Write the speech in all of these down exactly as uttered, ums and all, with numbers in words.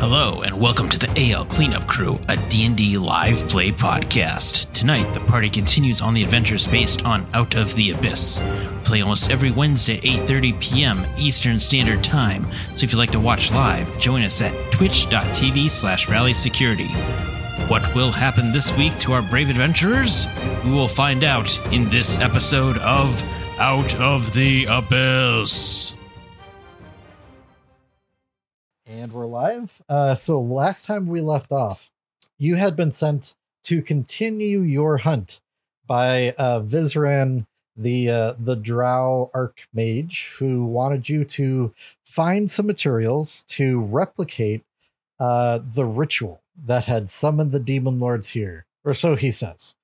Hello, and welcome to the A L Cleanup Crew, a D and D live play podcast. Tonight, the party continues on the adventures based on Out of the Abyss. We play almost every Wednesday at eight thirty p.m. Eastern Standard Time, so if you'd like to watch live, join us at twitch.tv slash Rally Security. What will happen this week to our brave adventurers? We will find out in this episode of Out of the Abyss. And we're live. Uh, so last time we left off, you had been sent to continue your hunt by uh, Vizran, the uh, the Drow Archmage, who wanted you to find some materials to replicate uh, the ritual that had summoned the demon lords here, or so he says.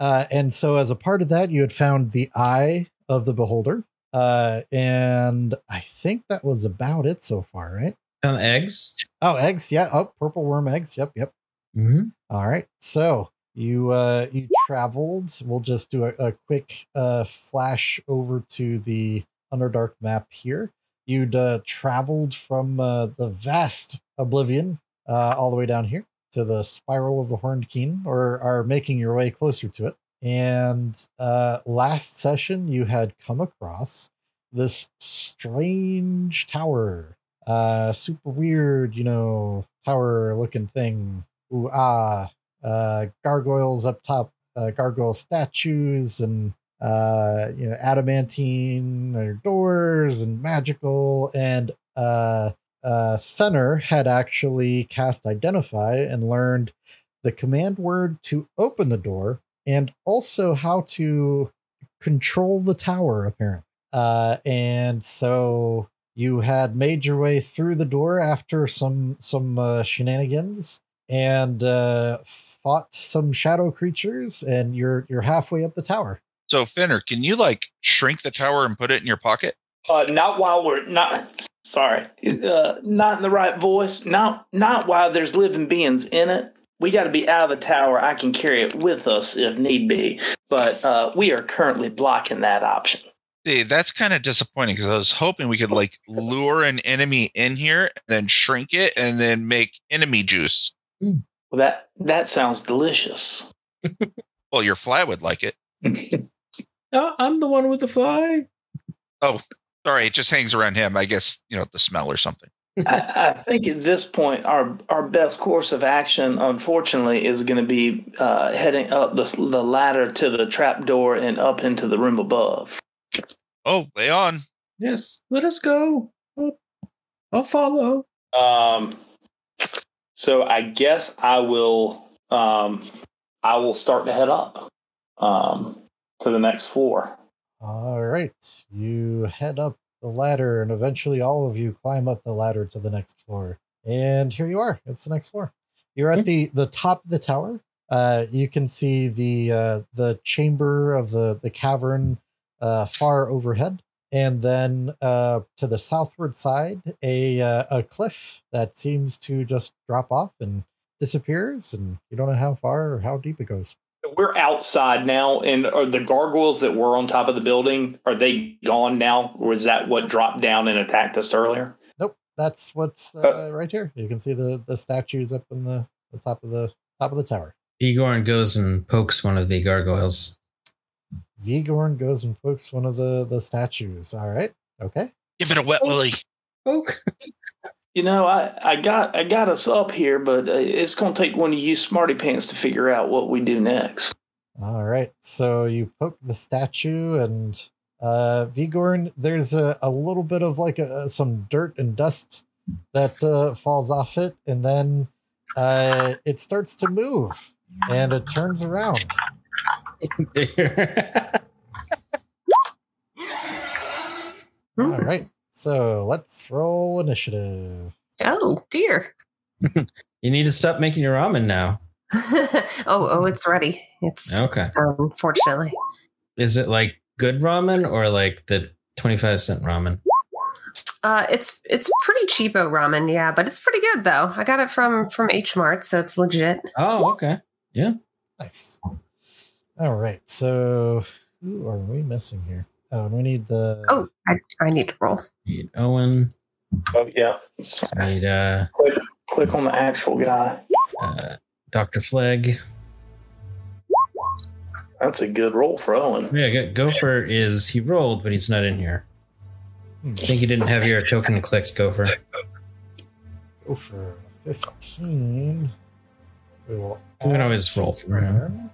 Uh, and so as a part of that, you had found the Eye of the Beholder, uh, and I think that was about it so far, right? Um, eggs. Oh, eggs. Yeah. Oh, purple worm eggs. Yep. Yep. Mm-hmm. All right. So you uh, you traveled. We'll just do a, a quick uh, flash over to the Underdark map here. You'd uh, traveled from uh, the vast Oblivion uh, all the way down here to the Spiral of the Horned King, or are making your way closer to it. And uh, last session, you had come across this strange tower. Uh, super weird, you know, tower looking thing. Ooh, ah, uh, gargoyles up top, uh, gargoyle statues and, uh, you know, adamantine doors and magical. And, uh, uh, Fenner had actually cast Identify and learned the command word to open the door and also how to control the tower, apparently. Uh, and so, you had made your way through the door after some some uh, shenanigans and uh, fought some shadow creatures, and you're you're halfway up the tower. So Fenner, can you like shrink the tower and put it in your pocket? Uh, not while we're not sorry, uh, not in the right voice. Not not while there's living beings in it. We got to be out of the tower. I can carry it with us if need be, but uh, we are currently blocking that option. See, that's kind of disappointing because I was hoping we could like lure an enemy in here, and then shrink it, and then make enemy juice. Well, that that sounds delicious. Well, your fly would like it. No, I'm the one with the fly. Oh, sorry, it just hangs around him. I guess you know the smell or something. I, I think at this point, our our best course of action, unfortunately, is going to be uh, heading up the the ladder to the trapdoor and up into the room above. Oh, lay on. Yes, let us go. I'll, I'll follow. Um, so I guess I will. Um, I will start to head up um, to the next floor. All right, you head up the ladder, and eventually, all of you climb up the ladder to the next floor. And here you are. It's the next floor. You're at the the top of the tower. Uh, you can see the uh, the chamber of the the cavern. Uh, far overhead, and then uh, to the southward side, a uh, a cliff that seems to just drop off and disappears, and you don't know how far or how deep it goes. We're outside now, and are the gargoyles that were on top of the building, are they gone now, or is that what dropped down and attacked us earlier? Nope, that's what's uh, right here. You can see the, the statues up in the, the top of the top of the tower. Igorn goes and pokes one of the gargoyles. Vigorn goes and pokes one of the, the statues. All right. Okay. Give it a wet willy. Poke. You know, I, I got I got us up here, but it's going to take one of you smarty pants to figure out what we do next. All right. So you poke the statue, and uh, Vigorn, there's a, a little bit of like a, some dirt and dust that uh, falls off it, and then uh, it starts to move, and it turns around. All right, so let's roll initiative. Oh dear! You need to stop making your ramen now. oh, oh, it's ready. It's okay. Unfortunately, is it like good ramen or like the twenty-five cent ramen? Uh, it's it's pretty cheapo ramen, yeah, but it's pretty good though. I got it from from H Mart, so it's legit. Oh, okay, yeah, nice. All right, so who are we missing here? Oh, we need the... Oh, I, I need to roll. Need Owen. Oh, yeah. I need uh, Click on the actual guy. Uh, Doctor Flegg. That's a good roll for Owen. Yeah, Gopher is, he rolled, but he's not in here. I think you didn't have your token clicked, Gopher. Gopher, fifteen. We will add. You can always roll for him.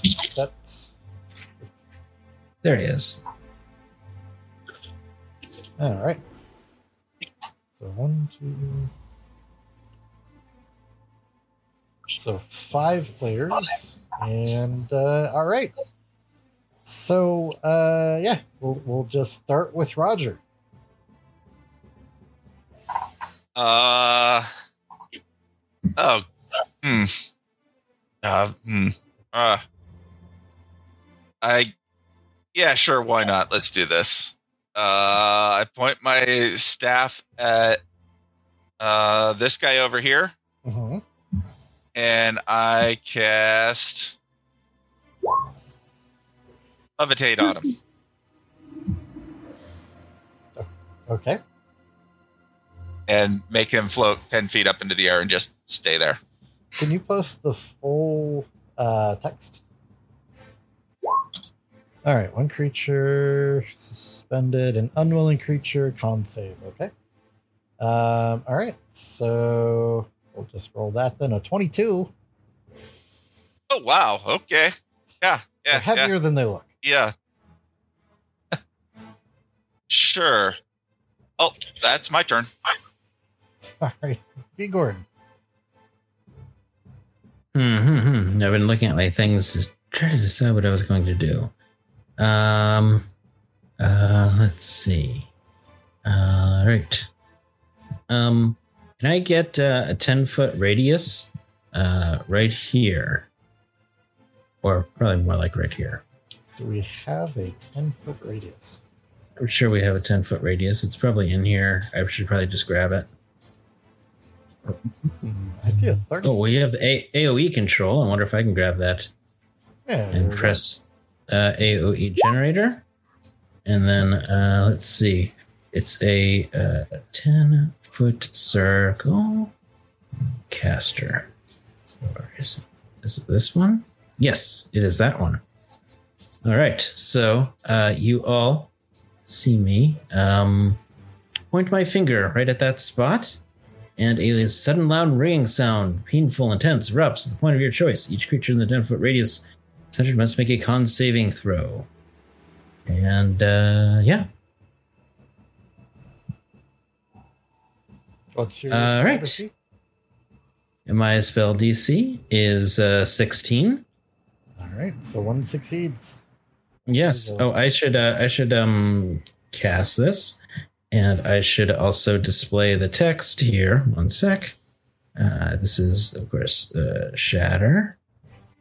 Set. There he is. All right. So one, two. So five players. And uh, all right. So uh, yeah, we'll we'll just start with Roger. Uh oh. Hmm. Uh, hmm. Uh, I. Yeah, sure. Why not? Let's do this. Uh, I point my staff at uh, this guy over here, mm-hmm. and I cast Levitate on him. Okay. And make him float ten feet up into the air and just stay there. Can you post the full uh, text? All right, one creature suspended, an unwilling creature, con save. Okay. Um, all right, so we'll just roll that then. A twenty-two. Oh, wow. Okay. Yeah. yeah They're heavier yeah. than they look. Yeah. Sure. Oh, that's my turn. All right. V. Gordon. Mm-hmm. I've been looking at my things, just trying to decide what I was going to do. Um, uh, let's see. Uh, right. Um, can I get uh, a ten foot radius, uh, right here? Or probably more like right here. Do we have a ten foot radius? I'm sure we have a ten foot radius. It's probably in here. I should probably just grab it. I see a thirty. Oh, well, you have the a- AoE control. I wonder if I can grab that. Yeah, and press. Uh, AoE generator, and then uh, let's see, it's a uh, ten foot circle caster. Or is it, is it this one? Yes, it is that one. All right, so uh, you all see me um, point my finger right at that spot, and a sudden loud ringing sound, painful, intense, erupts at the point of your choice. Each creature in the ten foot radius must make a con saving throw. And, uh, yeah. What's your uh, right. D C? And my spell D C is uh, sixteen. All right, so one succeeds. Yes. Oh, I should uh, I should um cast this. And I should also display the text here. One sec. Uh, this is, of course, uh, Shatter.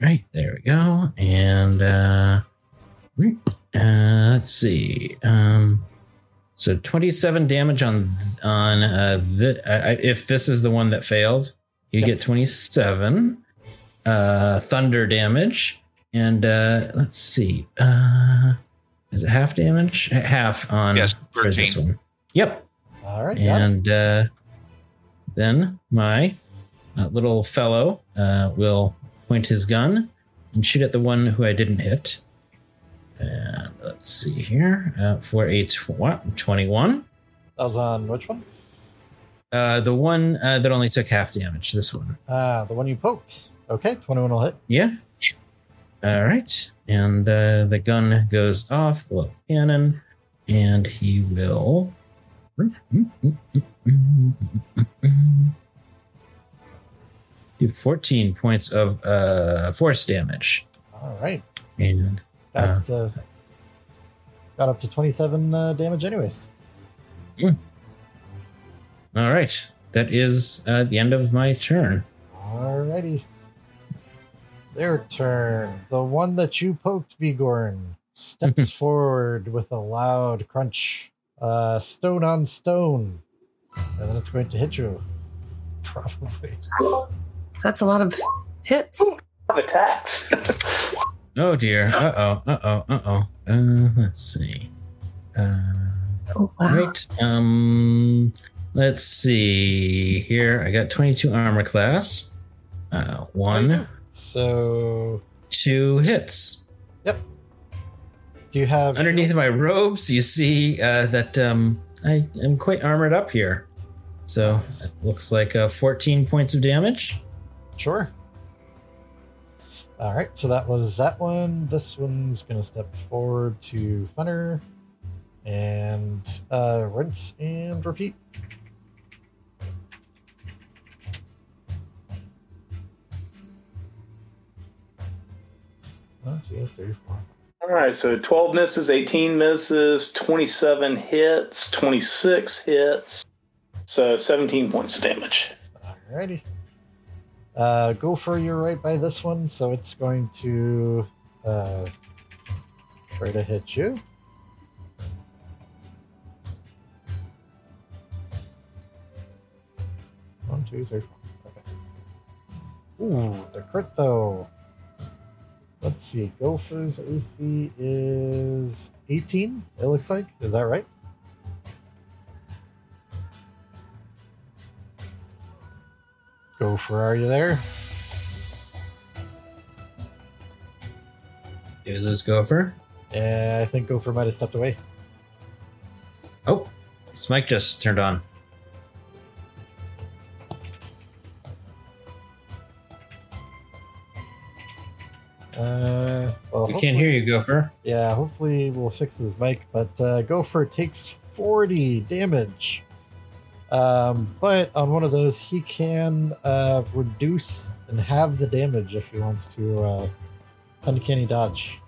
Right, there we go. And uh, uh, let's see. Um, so twenty-seven damage on on uh, the, I, if this is the one that failed, you get twenty-seven uh, thunder damage. And uh, let's see. Uh, is it half damage? Half on yes, for this one. Yep. All right. And uh, then my uh, little fellow uh, will point his gun and shoot at the one who I didn't hit. And let's see here. Uh, for a tw- twenty-one. That was on which one? Uh, the one uh, that only took half damage, this one. Ah, the one you poked. Okay, twenty-one will hit. Yeah. All right. And uh, the gun goes off, the little cannon, and he will... do fourteen points of uh, force damage. All right. And uh, got, uh, got up to twenty-seven uh, damage anyways. Yeah. All right. That is uh, the end of my turn. All righty. Their turn. The one that you poked, Vigorn, steps forward with a loud crunch. Uh, stone on stone. And then it's going to hit you. Probably. That's a lot of hits. Of attacks. Oh dear. Uh oh. Uh oh. Uh oh. Uh, let's see. Uh, oh wow. Right. Um. Let's see here. I got twenty-two armor class. Uh, one. So two hits. Yep. Do you have underneath shield? My robes? You see uh, that um, I am quite armored up here. So nice. It looks like uh, fourteen points of damage. Sure. All right, so that was that one. This one's going to step forward to Funner and uh, rinse and repeat. One, two, three, four. All right, so twelve misses, eighteen misses, twenty-seven hits, twenty-six hits. So seventeen points of damage. All righty. Uh, Gopher, you're right by this one, so it's going to uh, try to hit you. One, two, three, four. Okay. Ooh, the crit though. Let's see. Gopher's A C is eighteen, it looks like. Is that right? Gopher, are you there? Did we lose Gopher? Yeah, I think Gopher might have stepped away. Oh, his mic just turned on. Uh, well, we can't hear you, Gopher. Yeah, hopefully we'll fix his mic, but uh, Gopher takes forty damage. Um, but on one of those, he can uh, reduce and halve the damage if he wants to uh, Uncanny Dodge.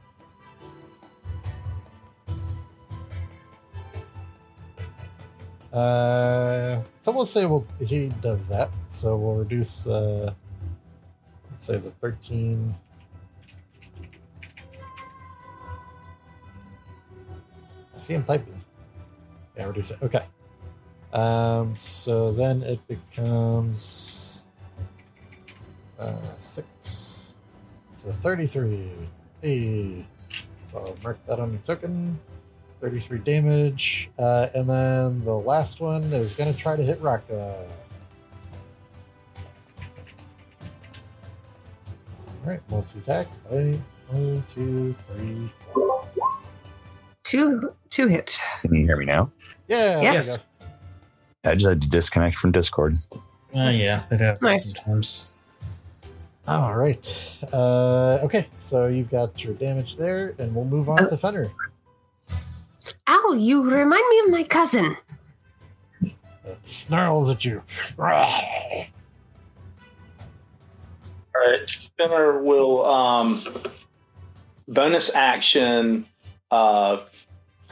Uh, someone say well, he does that, so we'll reduce, uh, let's say, the thirteen... I see him typing. Yeah, reduce it. Okay. Um, so then it becomes uh, six. So thirty-three. Hey. So I'll mark that on your token. thirty-three damage. Uh, and then the last one is going to try to hit Raka. Alright, multi-attack. One, two, three, four. Two, two hits. Can you hear me now? Yeah. Yes. I just had to disconnect from Discord. Oh, uh, yeah. It happens nice. Sometimes. All right. Uh, okay, so you've got your damage there, and we'll move on oh. to Fenrir. Ow, you remind me of my cousin. It snarls at you. All right. Fenrir will um, bonus action... Uh,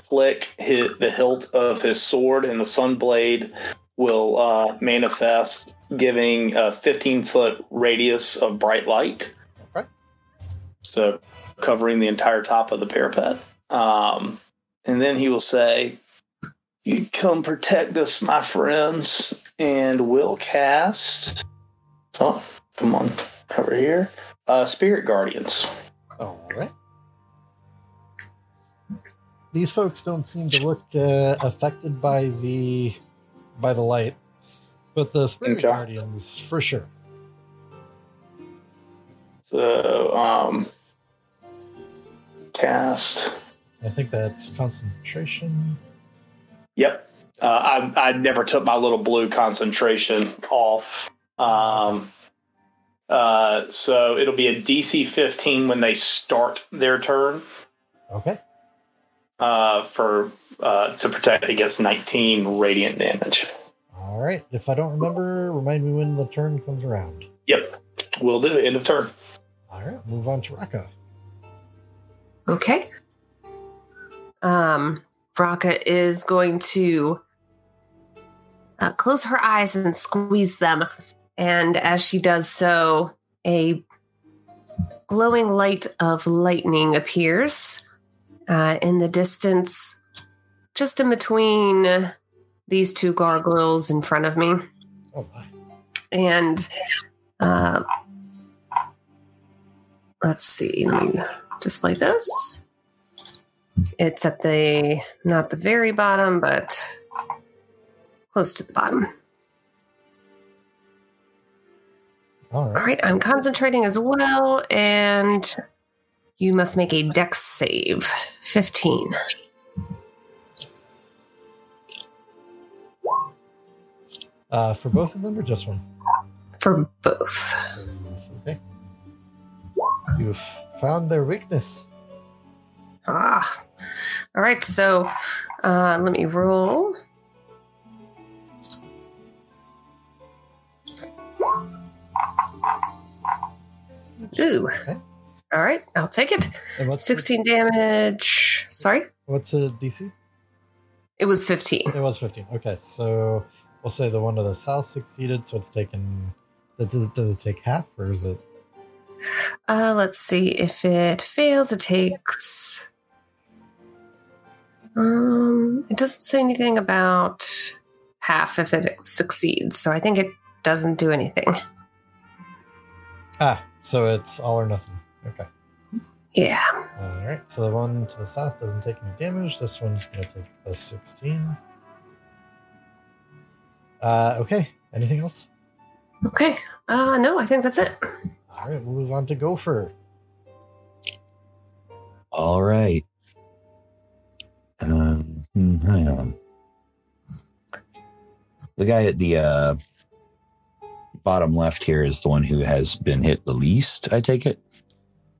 flick his, the hilt of his sword, and the Sunblade will uh, manifest, giving a fifteen-foot radius of bright light. Okay. So covering the entire top of the parapet. Um, and then he will say, "You come protect us, my friends," and will cast... Oh, come on, over here. Uh, Spirit Guardians. All right. These folks don't seem to look uh, affected by the by the light, but the Spirit okay. Guardians for sure. So, um, cast. I think that's concentration. Yep, uh, I I never took my little blue concentration off. Um, uh, so it'll be a D C fifteen when they start their turn. Okay. Uh, for uh, to protect against nineteen radiant damage. All right. If I don't remember, remind me when the turn comes around. Yep. Will do. End of turn. All right. Move on to Raka. Okay. Um, Raka is going to uh, close her eyes and squeeze them. And as she does so, a glowing light of lightning appears. Uh, in the distance, just in between these two gargoyles in front of me. Oh my. And uh, let's see, let me display this. It's at the, not the very bottom, but close to the bottom. All right. All right, I'm concentrating as well, and you must make a Dex save. fifteen. Uh, for both of them or just one? For both. Okay. You've found their weakness. Ah. All right, so uh, let me roll. Ooh. Okay. All right, I'll take it. sixteen the- damage. Sorry? What's the D C? It was fifteen. It was fifteen. Okay, so we'll say the one to the south succeeded, so it's taken... Does, does it take half, or is it... Uh, let's see. If it fails, it takes... Um, it doesn't say anything about half if it succeeds, so I think it doesn't do anything. Ah, so it's all or nothing. Okay. Yeah. All right, so the one to the south doesn't take any damage. This one's going to take the sixteen. Uh, okay, anything else? Okay, uh, no, I think that's it. All right, we'll move on to Gopher. All right. Um, hang on. The guy at the uh, bottom left here is the one who has been hit the least, I take it?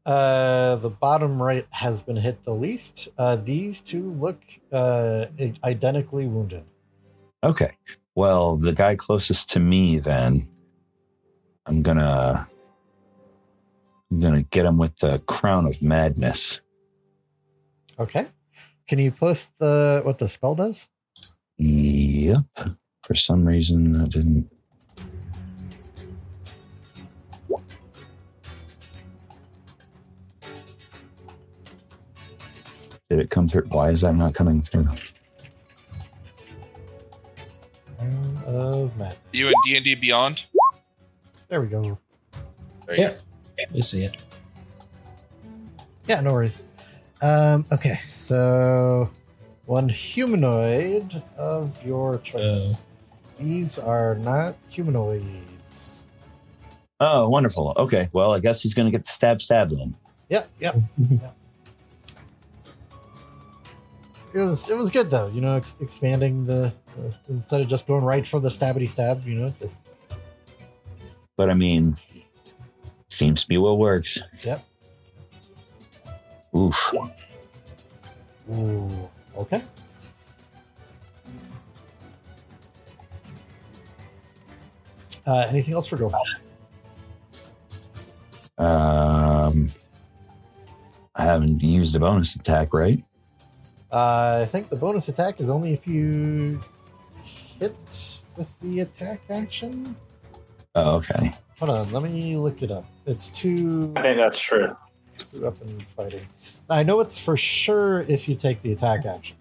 Uh, the bottom right has been hit the least. Uh, these two look uh, identically wounded. Okay. Well, the guy closest to me, then, I'm gonna, I'm gonna get him with the Crown of Madness. Okay. Can you post the what the spell does? Yep. For some reason, I didn't. Did it come through? Why is that not coming through? Of Matt. You in D and D Beyond? There we go. There yeah. You go. We see it. Yeah, no worries. Um, okay, so one humanoid of your choice. Uh, These are not humanoids. Oh, wonderful. Okay, well, I guess he's going to get stab stab then. Yeah, yeah. yeah. It was it was good though, you know, ex- expanding the, the instead of just going right for the stabbity stab, you know. Just... But I mean, seems to be what works. Yep. Oof. Ooh. Okay. Uh, anything else for Gopher? Um, I haven't used a bonus attack, right? Uh, I think the bonus attack is only if you hit with the attack action. Oh, okay. Hold on, let me look it up. It's two... I think that's true. Two up and fighting. I know it's for sure if you take the attack action.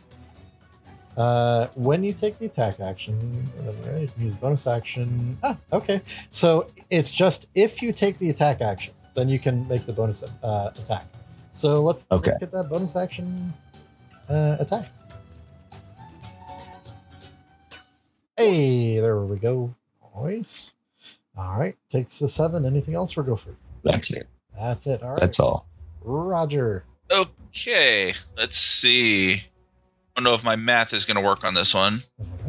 Uh, when you take the attack action, right, you can use bonus action. Ah, okay. So it's just if you take the attack action, then you can make the bonus uh, attack. So let's, okay. let's get that bonus action... Uh, attack. Hey, there we go. Boys. All right. Takes the seven. Anything else for Gopher? That's it. That's it. All right. That's all. Roger. Okay. Let's see. I don't know if my math is going to work on this one. Mm-hmm.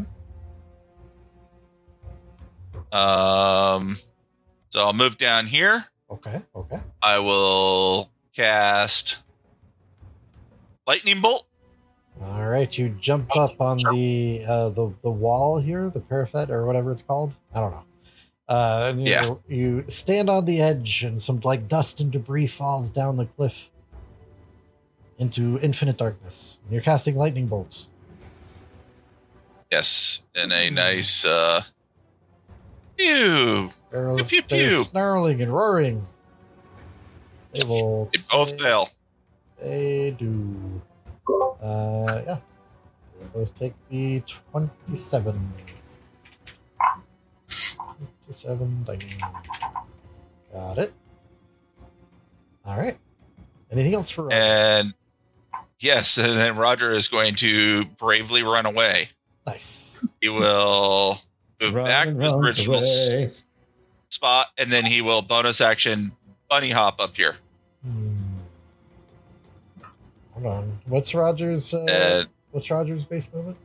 Um. So I'll move down here. Okay. Okay. I will cast Lightning Bolt. All right, you jump up on the uh, the the wall here, the parapet or whatever it's called. I don't know. Uh, and you, yeah. You stand on the edge, and some like dust and debris falls down the cliff into infinite darkness. And you're casting lightning bolts. Yes, in a nice uh, pew. They're, pew, pew, they're pew. Snarling and roaring. They will. They both fail. They do. Uh, yeah. Let's take the twenty-seven. twenty-seven dining. Got it. All right. Anything else for Roger? And yes, and then Roger is going to bravely run away. Nice. He will move run, back to his original away. spot, and then he will bonus action bunny hop up here. Hmm. Hold on. What's Roger's? Uh, uh, what's Roger's base movement?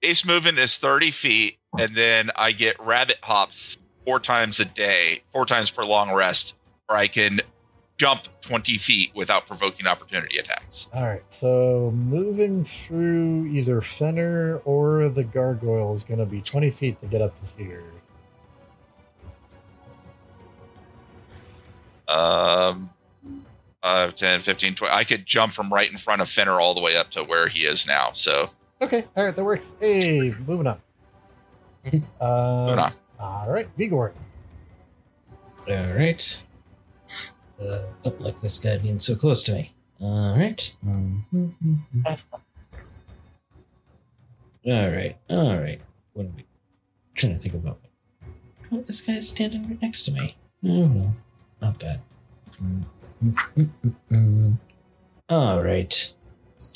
Base movement is thirty feet, and then I get rabbit hop four times a day, four times per long rest, where I can jump twenty feet without provoking opportunity attacks. All right, so moving through either Fenner or the gargoyle is going to be twenty feet to get up to here. Um, five, ten, fifteen, twenty. I could jump from right in front of Fenner all the way up to where he is now. So okay, all right, that works. Hey, moving on. uh, moving on. All right, Vigor. All right. Uh, don't like this guy being so close to me. All right. Um, all right. All right. What are we trying to think about? Oh, this guy is standing right next to me. Oh, well, not that. All right.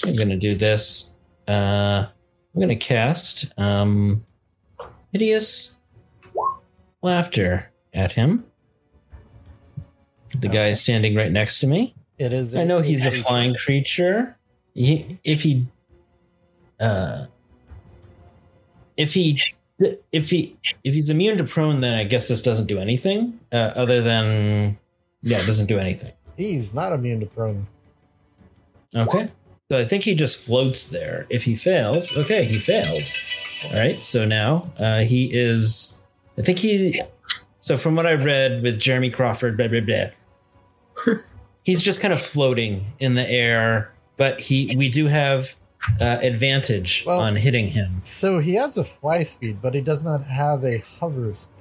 I'm going to do this. Uh, I'm going to cast um, Hideous Laughter at him. The guy is standing right next to me. It is. I know he's a flying creature. He, if he, uh, if he, if he, if he's immune to prone, then I guess this doesn't do anything. Uh, other than, yeah, it doesn't do anything. He's not immune to prone. Okay, so I think he just floats there. If he fails, okay, he failed. All right, so now uh, he is. I think he. So from what I read with Jeremy Crawford, blah blah blah. He's just kind of floating in the air, but he we do have uh, advantage well, on hitting him. So he has a fly speed, but he does not have a hover speed.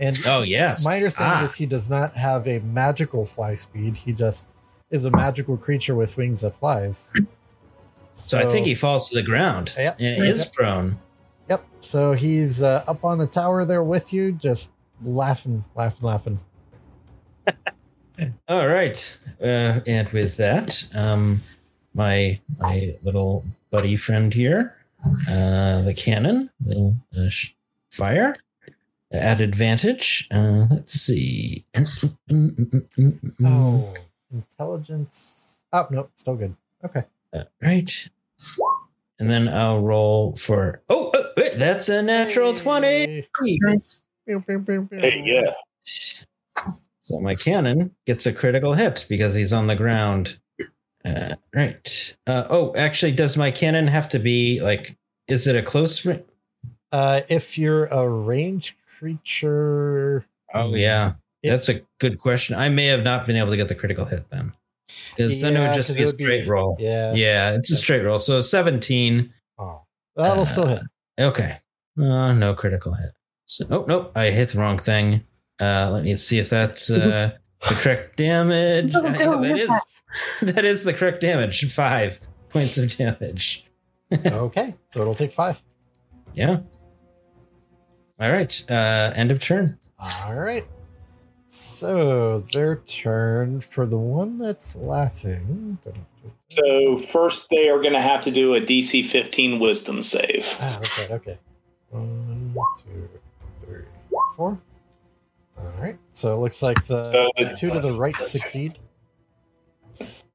And oh yes, my understanding ah. is he does not have a magical fly speed. He just is a magical creature with wings that flies. So, so I think he falls to the ground yep, and yep. is prone. Yep. So he's uh, up on the tower there with you, just laughing, laughing, laughing. All right, uh, and with that, um, my my little buddy friend here, uh, the cannon will uh, fire at advantage. Uh, let's see. Oh, intelligence. Oh no, still good. Okay. All right, and then I'll roll for. Oh, oh wait, that's a natural twenty. Nice. Hey, yeah. So my cannon gets a critical hit because he's on the ground. Uh, right. Uh, oh, actually, does my cannon have to be like, is it a close? Ra- uh, if you're a ranged creature. Oh, yeah. It, That's a good question. I may have not been able to get the critical hit then. Because yeah, then it would just be a straight be, roll. Yeah. Yeah, it's a straight roll. So seventeen. Oh, that'll uh, still hit. Okay. Uh, no critical hit. So, oh, nope. I hit the wrong thing. Uh, let me see if that's uh, the correct damage. No, no, that, is, that. that is the correct damage. Five points of damage. Okay. So it'll take five. Yeah. All right. Uh, end of turn. All right. So their turn for the one that's laughing. So first they are going to have to do a D C fifteen wisdom save. Ah, okay. Okay. One, two, three, four. All right. So it looks like the, so the, the two to the right succeed.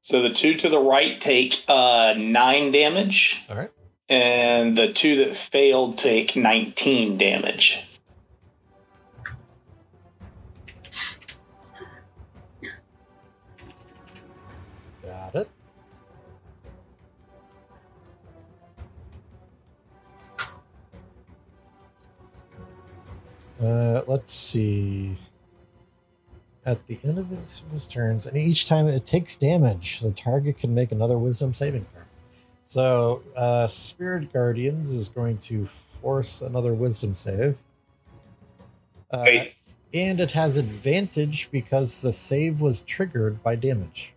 So the two to the right take uh, nine damage. All right. And the two that failed take nineteen damage. Got it. Uh, let's see. At the end of his, his turns, and each time it takes damage, the target can make another wisdom saving throw. So, uh, Spirit Guardians is going to force another wisdom save. Uh, hey. And it has advantage because the save was triggered by damage.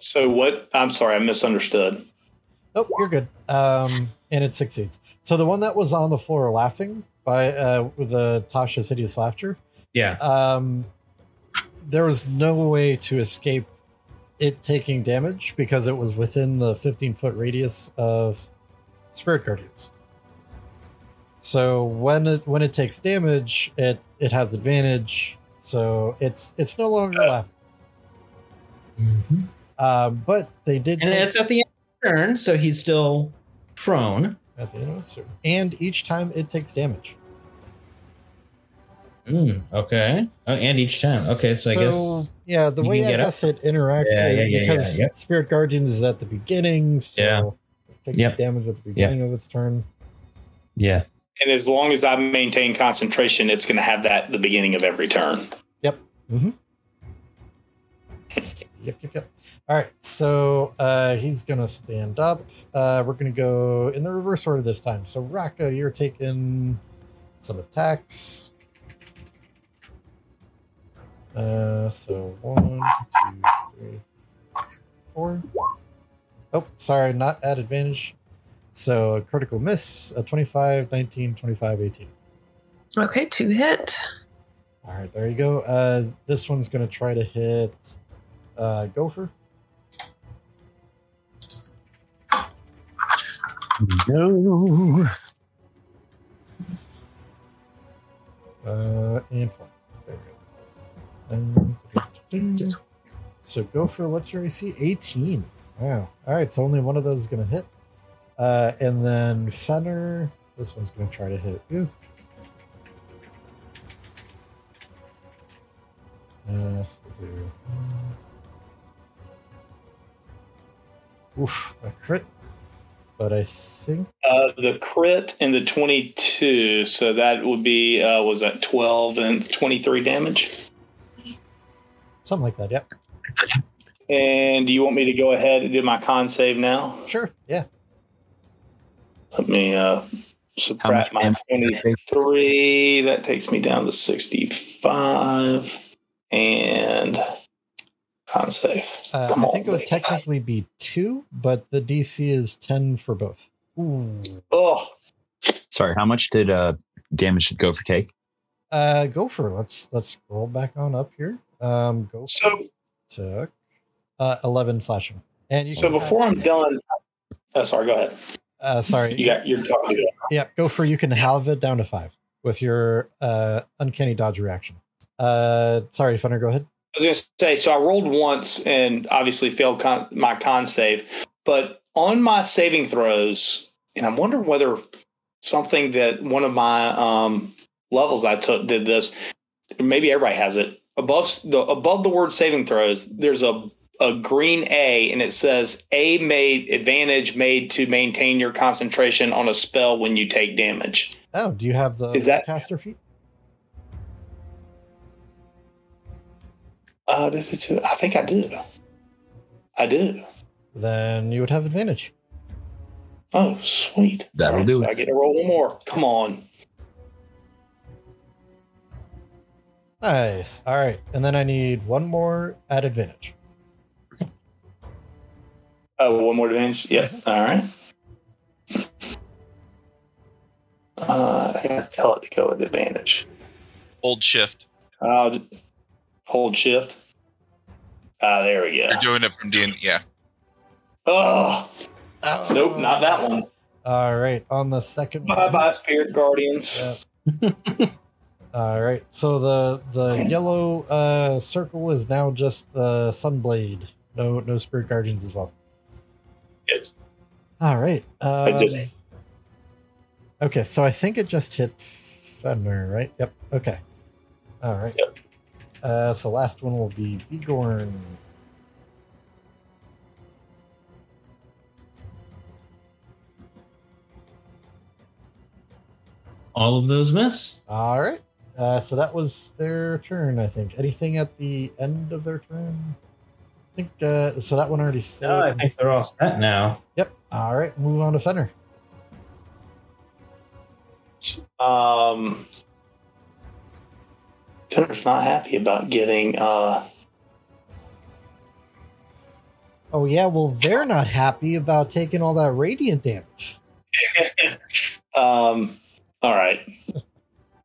So, what? I'm sorry, I misunderstood. Nope, you're good. Um, and it succeeds. So, the one that was on the floor laughing. By uh, with the Tasha's Hideous Laughter. Yeah. Um, there was no way to escape it taking damage because it was within the fifteen foot radius of Spirit Guardians. So when it when it takes damage, it it has advantage. So it's it's no longer uh, laughing. Mm-hmm. Um, but they did. And take, it's at the end of his turn, so he's still prone. At the end of his turn. And each time it takes damage. Mm, okay. Oh, and each time. Okay, so, so I guess. Yeah, the way I guess up. It interacts yeah, is yeah, yeah, because yeah, yeah. Spirit Guardians is at the beginning, so yeah. it's taking yep. damage at the beginning yep. of its turn. Yeah. And as long as I maintain concentration, it's going to have that at the beginning of every turn. Yep. Mm-hmm. Yep, yep, yep. All right, so uh, he's going to stand up. Uh, we're going to go in the reverse order this time. So, Raka, you're taking some attacks. Uh, so, one, two, three, four. Oh, sorry, not at advantage. So, critical miss, a twenty-five, nineteen, twenty-five, eighteen. Okay, two hit. All right, there you go. Uh, this one's going to try to hit... Uh, Gopher. No. Uh, and four. There we go. So Gopher, what's your A C? eighteen. Wow. All right. So only one of those is going to hit. Uh, and then Fenner. This one's going to try to hit you. Uh, so do. Oof, a crit. But I think... Uh, the crit and the twenty-two, so that would be, uh, was that twelve and twenty-three damage? Something like that, yep. And do you want me to go ahead and do my con save now? Sure, yeah. Let me uh, subtract my twenty-three. That takes me down to sixty-five. And... Con save. Uh, I think it would technically be two, but the D C is ten for both. Ooh. Oh, sorry. How much did uh, damage did Gopher take? Uh, Gopher. Let's let's scroll back on up here. Um, Gopher so, took uh, eleven slashing. And you so before have, I'm done, oh, sorry. Go ahead. Uh, sorry. You got you're talking. Yeah, Gopher. You can halve it down to five with your uh, uncanny dodge reaction. Uh, sorry, Fenner. Go ahead. I was going to say, so I rolled once and obviously failed con- my con save, but on my saving throws, and I'm wondering whether something that one of my um, levels I took did this, maybe everybody has it, above the above the word saving throws, there's a, a green A, and it says A made advantage made to maintain your concentration on a spell when you take damage. Oh, do you have the is that, caster feat? Uh, I think I do. I do. Then you would have advantage. Oh, sweet. That'll do it. I get to roll one more. Come on. Nice. All right. And then I need one more at advantage. Oh, one more advantage? Yeah. All right. Uh, I gotta tell it to go with advantage. Hold shift. Uh, Hold shift. Ah, uh, there we go. You're doing it from D and D, yeah. Oh, oh, nope, not that one. All right, on the second. Bye, bye, Spirit Guardians. Yeah. All right, so the the yellow uh, circle is now just the Sunblade. No, no Spirit Guardians as well. Yes. All right. Um, I just... Okay, so I think it just hit Fenrir, right? Yep. Okay. All right. Yep. Uh, so last one will be Vigorn. All of those miss. All right. Uh, so that was their turn, I think. Anything at the end of their turn? I think uh, so. That one already saved. Oh, I think they're all set now. Yep. All right. Move on to Fenner. Um. Fenner's not happy about getting. Uh... Oh, yeah. Well, they're not happy about taking all that radiant damage. um. All right.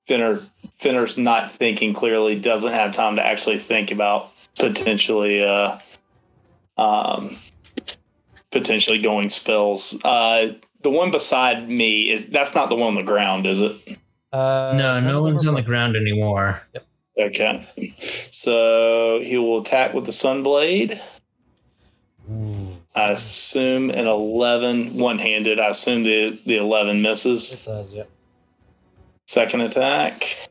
Fenner, Fenner's not thinking clearly, doesn't have time to actually think about potentially uh, um, potentially going spells. Uh, the one beside me is that's not the one on the ground, is it? Uh, no, no one's on the ground anymore. Yep. Okay, so he will attack with the Sunblade. Ooh. I assume an eleven, one-handed. I assume the, the eleven misses. It does, yep. Second attack.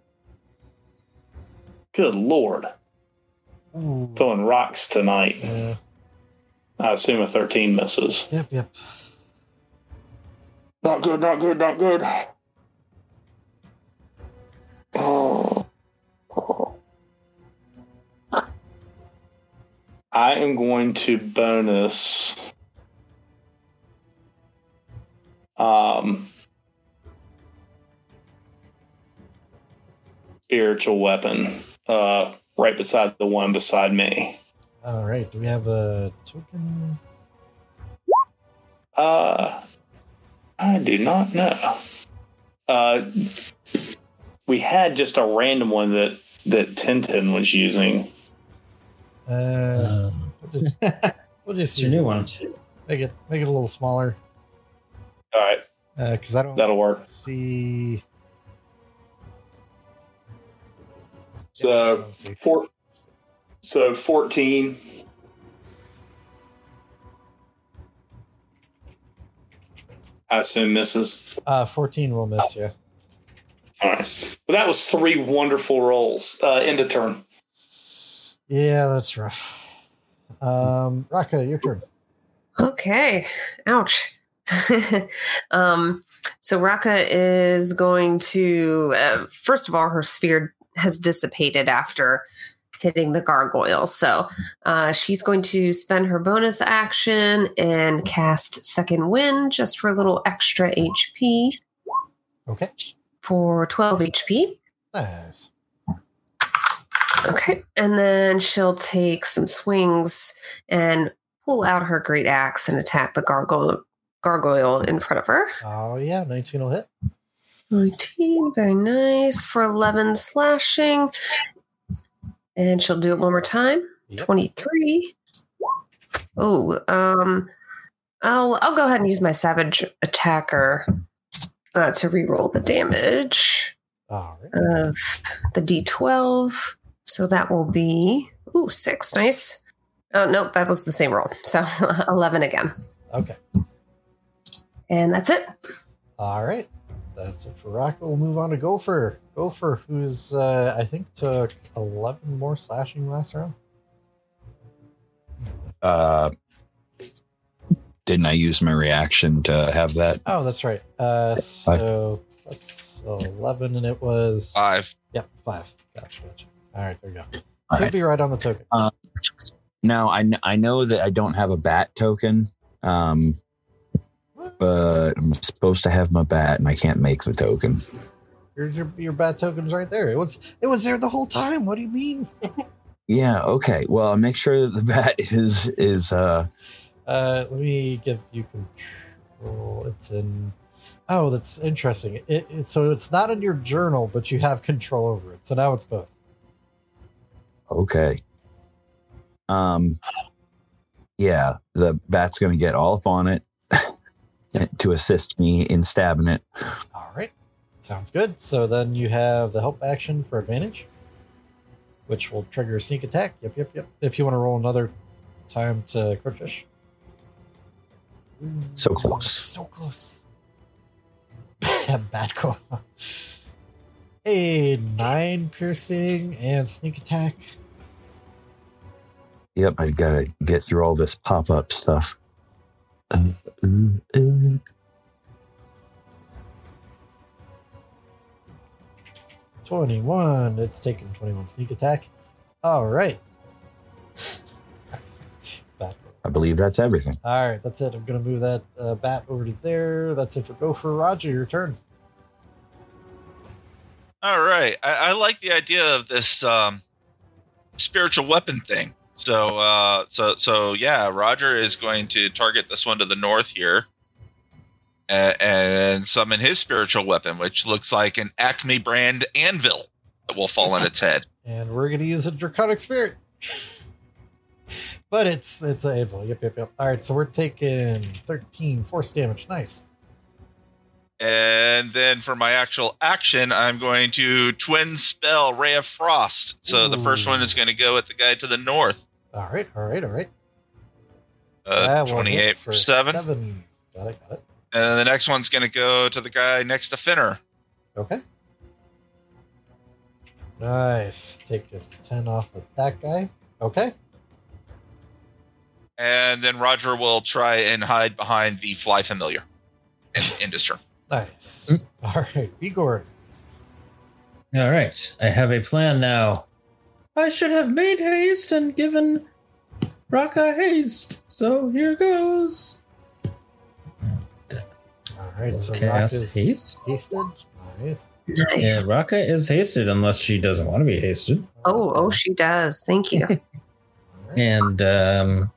Good Lord. Ooh. Throwing rocks tonight. Yeah. I assume a thirteen misses. Yep, yep. Not good, not good, not good. Oh. Oh. I am going to bonus. Um, spiritual weapon. Uh, right beside the one beside me. All right. Do we have a token? Uh, I do not know. Uh, we had just a random one that that Tintin was using. Uh, we'll just, we'll just use new one. Make it make it a little smaller. All right. Because uh, I don't. That'll work. See. So yeah, four. So fourteen. I assume misses. Uh, fourteen will miss, oh. Yeah. All right. Well, that was three wonderful rolls. Uh, end of turn. Yeah, that's rough. Um, Raka, your turn. Okay. Ouch. um, so Raka is going to, uh, first of all, her spear has dissipated after hitting the gargoyle. So uh, she's going to spend her bonus action and cast Second Wind just for a little extra H P. Okay. For twelve H P. Nice. Okay. And then she'll take some swings and pull out her great axe and attack the gargoyle, gargoyle in front of her. Oh, yeah. nineteen will hit. nineteen. Very nice. For eleven slashing. And she'll do it one more time. Yep. twenty-three. Oh, um, I'll, I'll go ahead and use my Savage Attacker uh, to reroll the damage All right. of the D twelve. So that will be, ooh, six. Nice. Oh, nope, that was the same roll. So eleven again. Okay. And that's it. All right. That's it for Rocket. We'll move on to Gopher. Gopher, who's, uh, I think, took eleven more slashing last round. Uh, didn't I use my reaction to have that? Oh, that's right. Uh, so that's eleven, and it was... Five. Yep, five. Gotcha, gotcha. All right, there you go. All Could right. be right on the token. Uh, now, I, kn- I know that I don't have a bat token, um, but I'm supposed to have my bat, and I can't make the token. Your, your, your bat token's right there. It was it was there the whole time. What do you mean? Yeah, okay. Well, I'll make sure that the bat is... is uh... Uh, let me give you control. It's in... Oh, that's interesting. It, it, so it's not in your journal, but you have control over it. So now it's both. Okay. Um. Yeah, the bat's going to get all up on it to assist me in stabbing it. All right. Sounds good. So then you have the help action for advantage, which will trigger a sneak attack. Yep, yep, yep. If you want to roll another time to critfish. So close. So close. Bad call. A nine piercing and sneak attack. Yep, I've got to get through all this pop-up stuff. Uh, uh, uh. twenty-one. It's taken twenty-one sneak attack. All right. I believe that's everything. All right, that's it. I'm going to move that uh, bat over to there. That's it for Gopher. Roger, your turn. All right. I, I like the idea of this um, spiritual weapon thing. So, uh, so, so yeah, Roger is going to target this one to the north here and, and summon his spiritual weapon, which looks like an Acme brand anvil that will fall on its head. And we're going to use a Draconic Spirit. But it's it's an anvil. Yep, yep, yep. All right, so we're taking thirteen force damage. Nice. And then for my actual action, I'm going to twin spell Ray of Frost. So Ooh. the first one is going to go at the guy to the north. All right, all right, all right. Uh, twenty-eight for seven. seven. Got it, got it. And the next one's going to go to the guy next to Finner. Okay. Nice. Take a ten off of that guy. Okay. And then Roger will try and hide behind the Fly Familiar in, in his turn. Nice. Mm. All right, Igor. All right, I have a plan now. I should have made haste and given Raka haste. So here goes. All right, okay, so Raka's haste. Hasted. Nice. Nice. Yeah, Raka is hasted unless she doesn't want to be hasted. Oh, oh, she does. Thank you. Right. And um,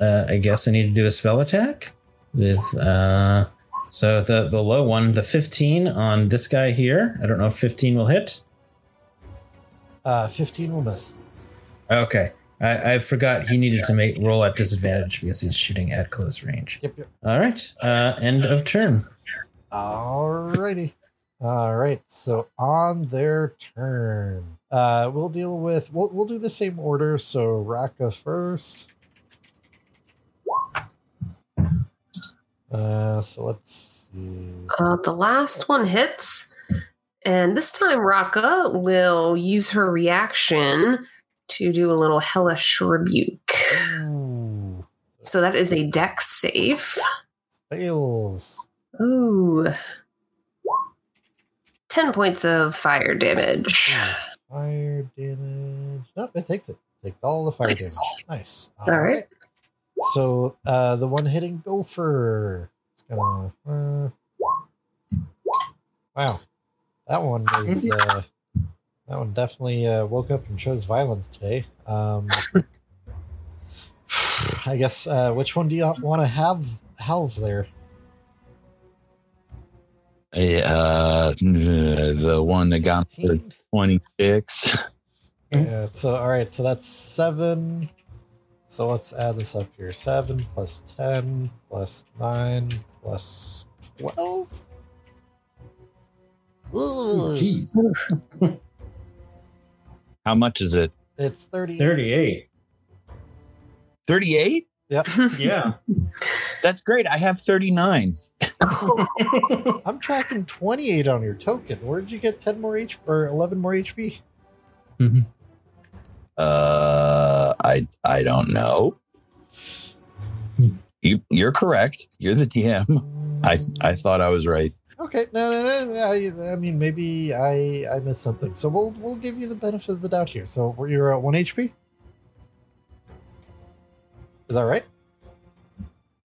uh, I guess I need to do a spell attack with. Uh, So the, the low one, the fifteen on this guy here. I don't know if fifteen will hit. Uh, fifteen will miss. Okay. I, I forgot he needed to make roll at disadvantage because he's shooting at close range. Yep, yep. All right. Uh, end of turn. All righty. All right. So on their turn, uh, we'll deal with... We'll, we'll do the same order. So Raka first. Uh, so let's see. Uh, the last one hits, and this time Raka will use her reaction to do a little Hellish Rebuke. Ooh. So that is a Dex save. Fails. Ooh. ten points of fire damage. Fire damage. Nope, it takes it. it takes all the fire nice. damage. Nice. All, all right. right. So uh, the one hitting Gopher. It's gonna, uh, wow, that one is uh, that one definitely uh, woke up and chose violence today. Um, I guess uh, which one do you want to have? Halve there. Hey, uh, the one that got twenty-six. Yeah. So all right. So that's seven. So let's add this up here. seven plus ten plus nine plus twelve. Ooh, geez. How much is it? It's thirty-eight. thirty-eight? thirty-eight? Yep. Yeah. That's great. I have thirty-nine. I'm tracking twenty-eight on your token. Where did you get ten more H P or eleven more H P? Mm-hmm. Uh, I I don't know. You you're correct. You're the D M. I I thought I was right. Okay, no no no. no. I, I mean, maybe I I missed something. So we'll we'll give you the benefit of the doubt here. So you're at one H P. Is that right?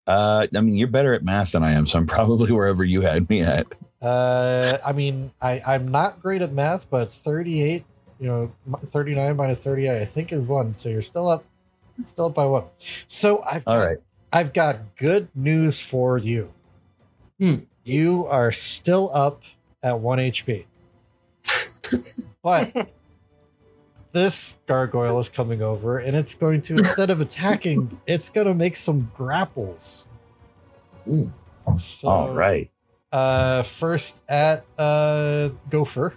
Uh, I mean, you're better at math than I am, so I'm probably wherever you had me at. Uh, I mean, I I'm not great at math, but thirty-eight. You know, thirty-nine minus thirty-eight, I think, is one. So you're still up, still up by one. So I've got, all right. I've got good news for you. Hmm. You are still up at one H P, but this gargoyle is coming over, and it's going to, instead of attacking, it's going to make some grapples. Ooh. So, all right. Uh, first at uh, Gopher.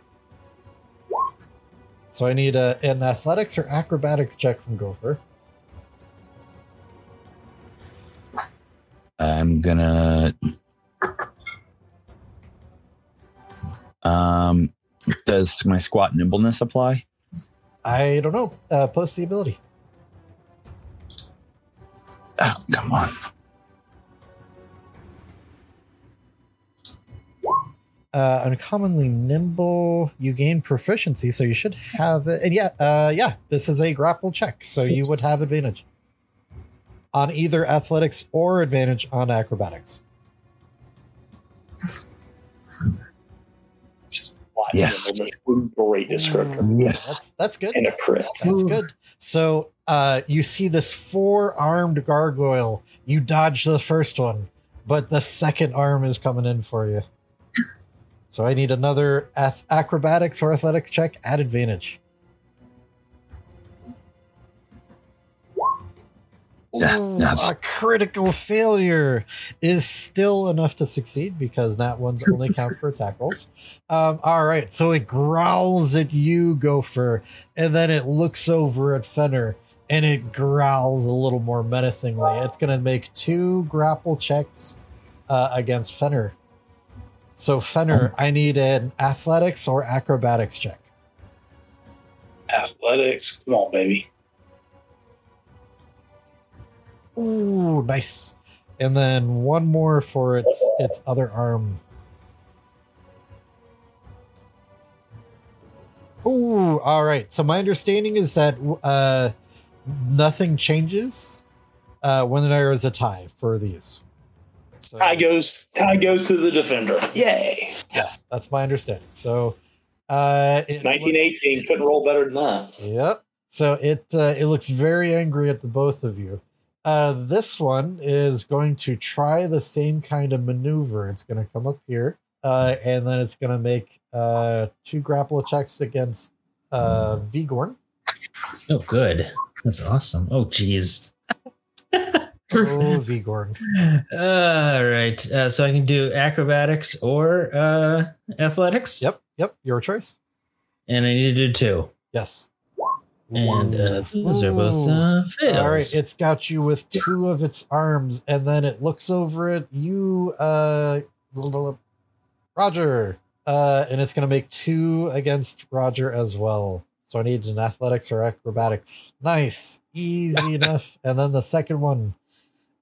So I need a, an athletics or acrobatics check from Gopher. I'm gonna. Um, does my squat nimbleness apply? I don't know. Uh, post the ability. Oh, come on. Uh, uncommonly nimble. You gain proficiency, so you should have it. And yeah, uh, yeah, this is a grapple check, so you would have advantage on either athletics or advantage on acrobatics. Yes, great descriptor. Yes, that's, that's good. And a crit. That's good. So uh, you see this four-armed gargoyle. You dodge the first one, but the second arm is coming in for you. So I need another ath- acrobatics or athletics check at advantage. Ooh, a critical failure is still enough to succeed because that one's only count for attack rolls. Um, all right, so it growls at you, Gopher, and then it looks over at Fenner and it growls a little more menacingly. It's going to make two grapple checks uh, against Fenner. So Fenner, oh. I need an athletics or acrobatics check. Athletics, come on, baby. Ooh, nice. And then one more for its its other arm. Ooh, all right. So my understanding is that uh, nothing changes uh, when there is a tie for these. So, tie goes tie goes to the defender. Yay. Yeah, that's my understanding. So uh, it nineteen eighteen, looks, couldn't roll better than that. Yep. So it uh, it looks very angry at the both of you. Uh, this one is going to try the same kind of maneuver. It's going to come up here, uh, and then it's going to make uh, two grapple checks against uh, Vigorn. Oh, good. That's awesome. Oh, geez. Oh, Vigorn. All right. Uh, so I can do acrobatics or uh, athletics? Yep. Yep. Your choice. And I need to do two. Yes. And uh, those Ooh. are both uh, fails. All right, it's got you with two of its arms, and then it looks over at you, uh, Roger, uh, and it's going to make two against Roger as well. So I need an athletics or acrobatics. Nice, easy enough. And then the second one.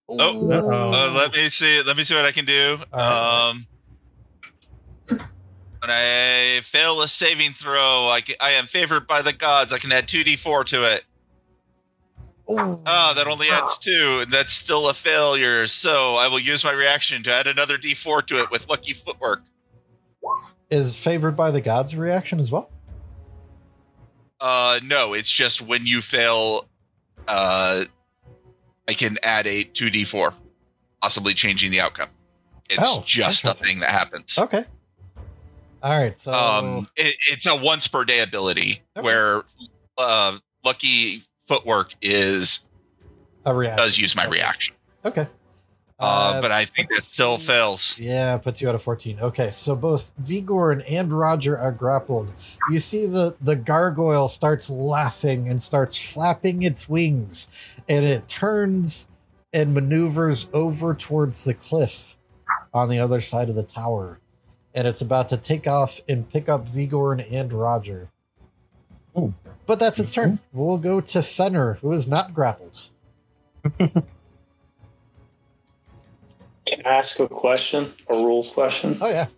Oh, uh, let me see. Let me see what I can do. Right. Um, when I fail a saving throw, I, can, I am favored by the gods. I can add two d four to it. Oh, uh, that only adds two, and that's still a failure. So I will use my reaction to add another d four to it with Lucky Footwork. Is favored by the gods a reaction as well? Uh, no, it's just when you fail, uh, I can add a two d four, possibly changing the outcome. It's oh, just a thing that happens. Okay. All right, so um, it, it's a once per day ability okay. where uh, Lucky Footwork is a reaction. does use my okay. reaction. Okay, uh, uh, but I think that still fails. Yeah, puts you out of fourteen. Okay, so both Vigorn and Roger are grappled. You see the the gargoyle starts laughing and starts flapping its wings, and it turns and maneuvers over towards the cliff on the other side of the tower. And it's about to take off and pick up Vigorn and Roger. Ooh. But that's its turn. We'll go to Fenner, who is not grappled. Can I ask a question? A rule question? Oh, yeah.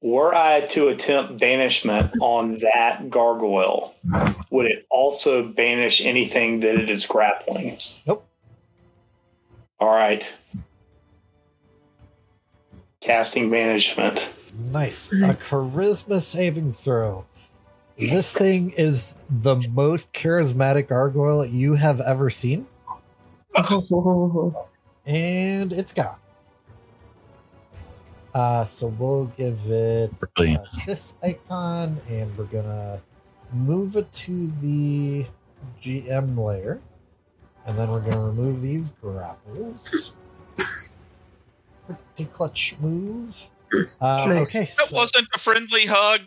Were I to attempt banishment on that gargoyle, would it also banish anything that it is grappling? Nope. All right. Casting management. Nice. A charisma saving throw. This thing is the most charismatic gargoyle you have ever seen. And it's gone. Uh, so we'll give it uh, this icon, and we're going to move it to the G M layer. And then we're going to remove these grapples. Pretty clutch move. Uh, nice. Okay, that so. wasn't a friendly hug.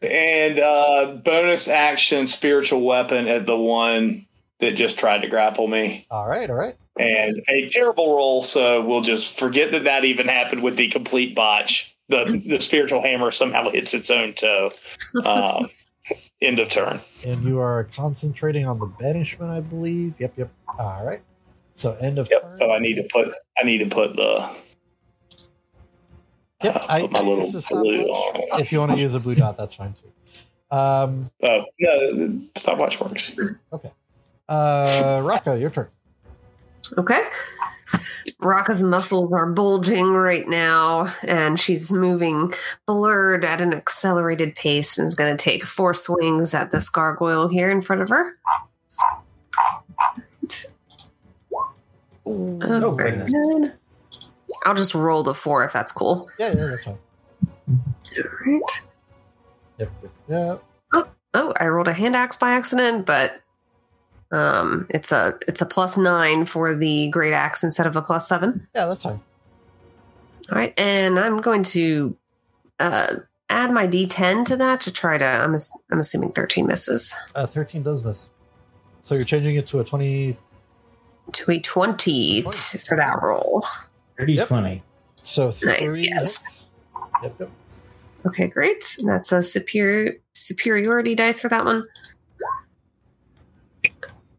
And uh, bonus action spiritual weapon at the one that just tried to grapple me. All right, all right. And a terrible roll, so we'll just forget that that even happened with the complete botch. The the spiritual hammer somehow hits its own toe. Um, end of turn. And you are concentrating on the banishment, I believe. Yep, yep. All right. So end of yep, turn. So I need to put. I need to put the. Yep, uh, I put my little blue on. If you want to use a blue dot, that's fine too. Um, oh, no, stopwatch works. Okay. Uh, Raka, your turn. Okay. Raka's muscles are bulging right now, and she's moving blurred at an accelerated pace and is going to take four swings at this gargoyle here in front of her. Oh, oh, goodness. Goodness. I'll just roll the four if that's cool. Yeah, yeah, that's fine. All right. Yep, yep, yep. Oh, oh, I rolled a hand axe by accident, but Um, it's a it's a plus nine for the Great Axe instead of a plus seven. Yeah, that's fine. All right, and I'm going to uh, add my D ten to that to try to. I'm I'm assuming thirteen misses. Uh, thirteen does miss. So you're changing it to a twenty. To a twenty, twenty. For that roll. Thirty yep. twenty. So three nice. Yes. Yep, yep. Okay, great. That's a superior superiority dice for that one.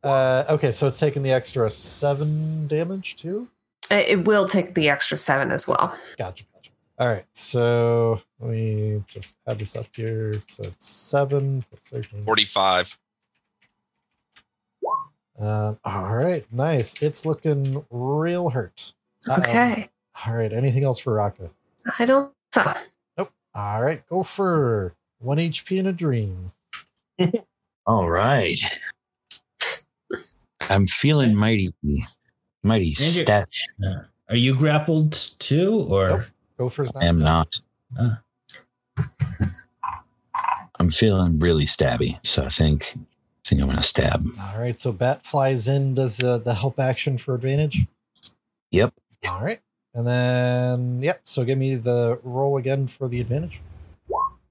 Uh, okay, so it's taking the extra seven damage too? It will take the extra seven as well. Gotcha, gotcha. All right, so let me just add this up here. So it's seven. thirteen. forty-five. Um, all right, nice. It's looking real hurt. Uh-oh. Okay. All right, anything else for Raka? I don't... Stop. Nope. All right, go for one H P and a dream. All right. I'm feeling mighty, mighty stat. Uh, are you grappled too, or nope. Go for I am not. Uh. I'm feeling really stabby, so I think I think I'm gonna stab. All right, so Bat flies in, does uh, the help action for advantage. Yep. All right, and then yep. So give me the roll again for the advantage.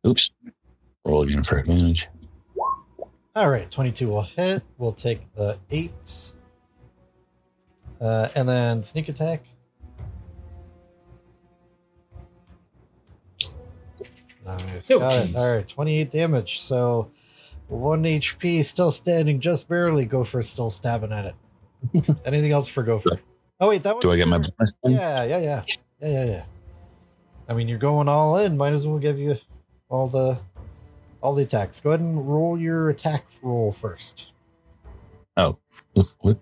Oops, roll again for advantage. All right, twenty-two will hit. We'll take the eight. Uh, and then sneak attack. Nice. Oh, got it. All right, twenty-eight damage. So one H P, still standing, just barely. Gopher still stabbing at it. Anything else for Gopher? Oh, wait, that one. Do I get my bonus? Yeah, yeah, yeah. Yeah, yeah, yeah. I mean, you're going all in. Might as well give you all the... all the attacks. Go ahead and roll your attack roll first. Oh. What?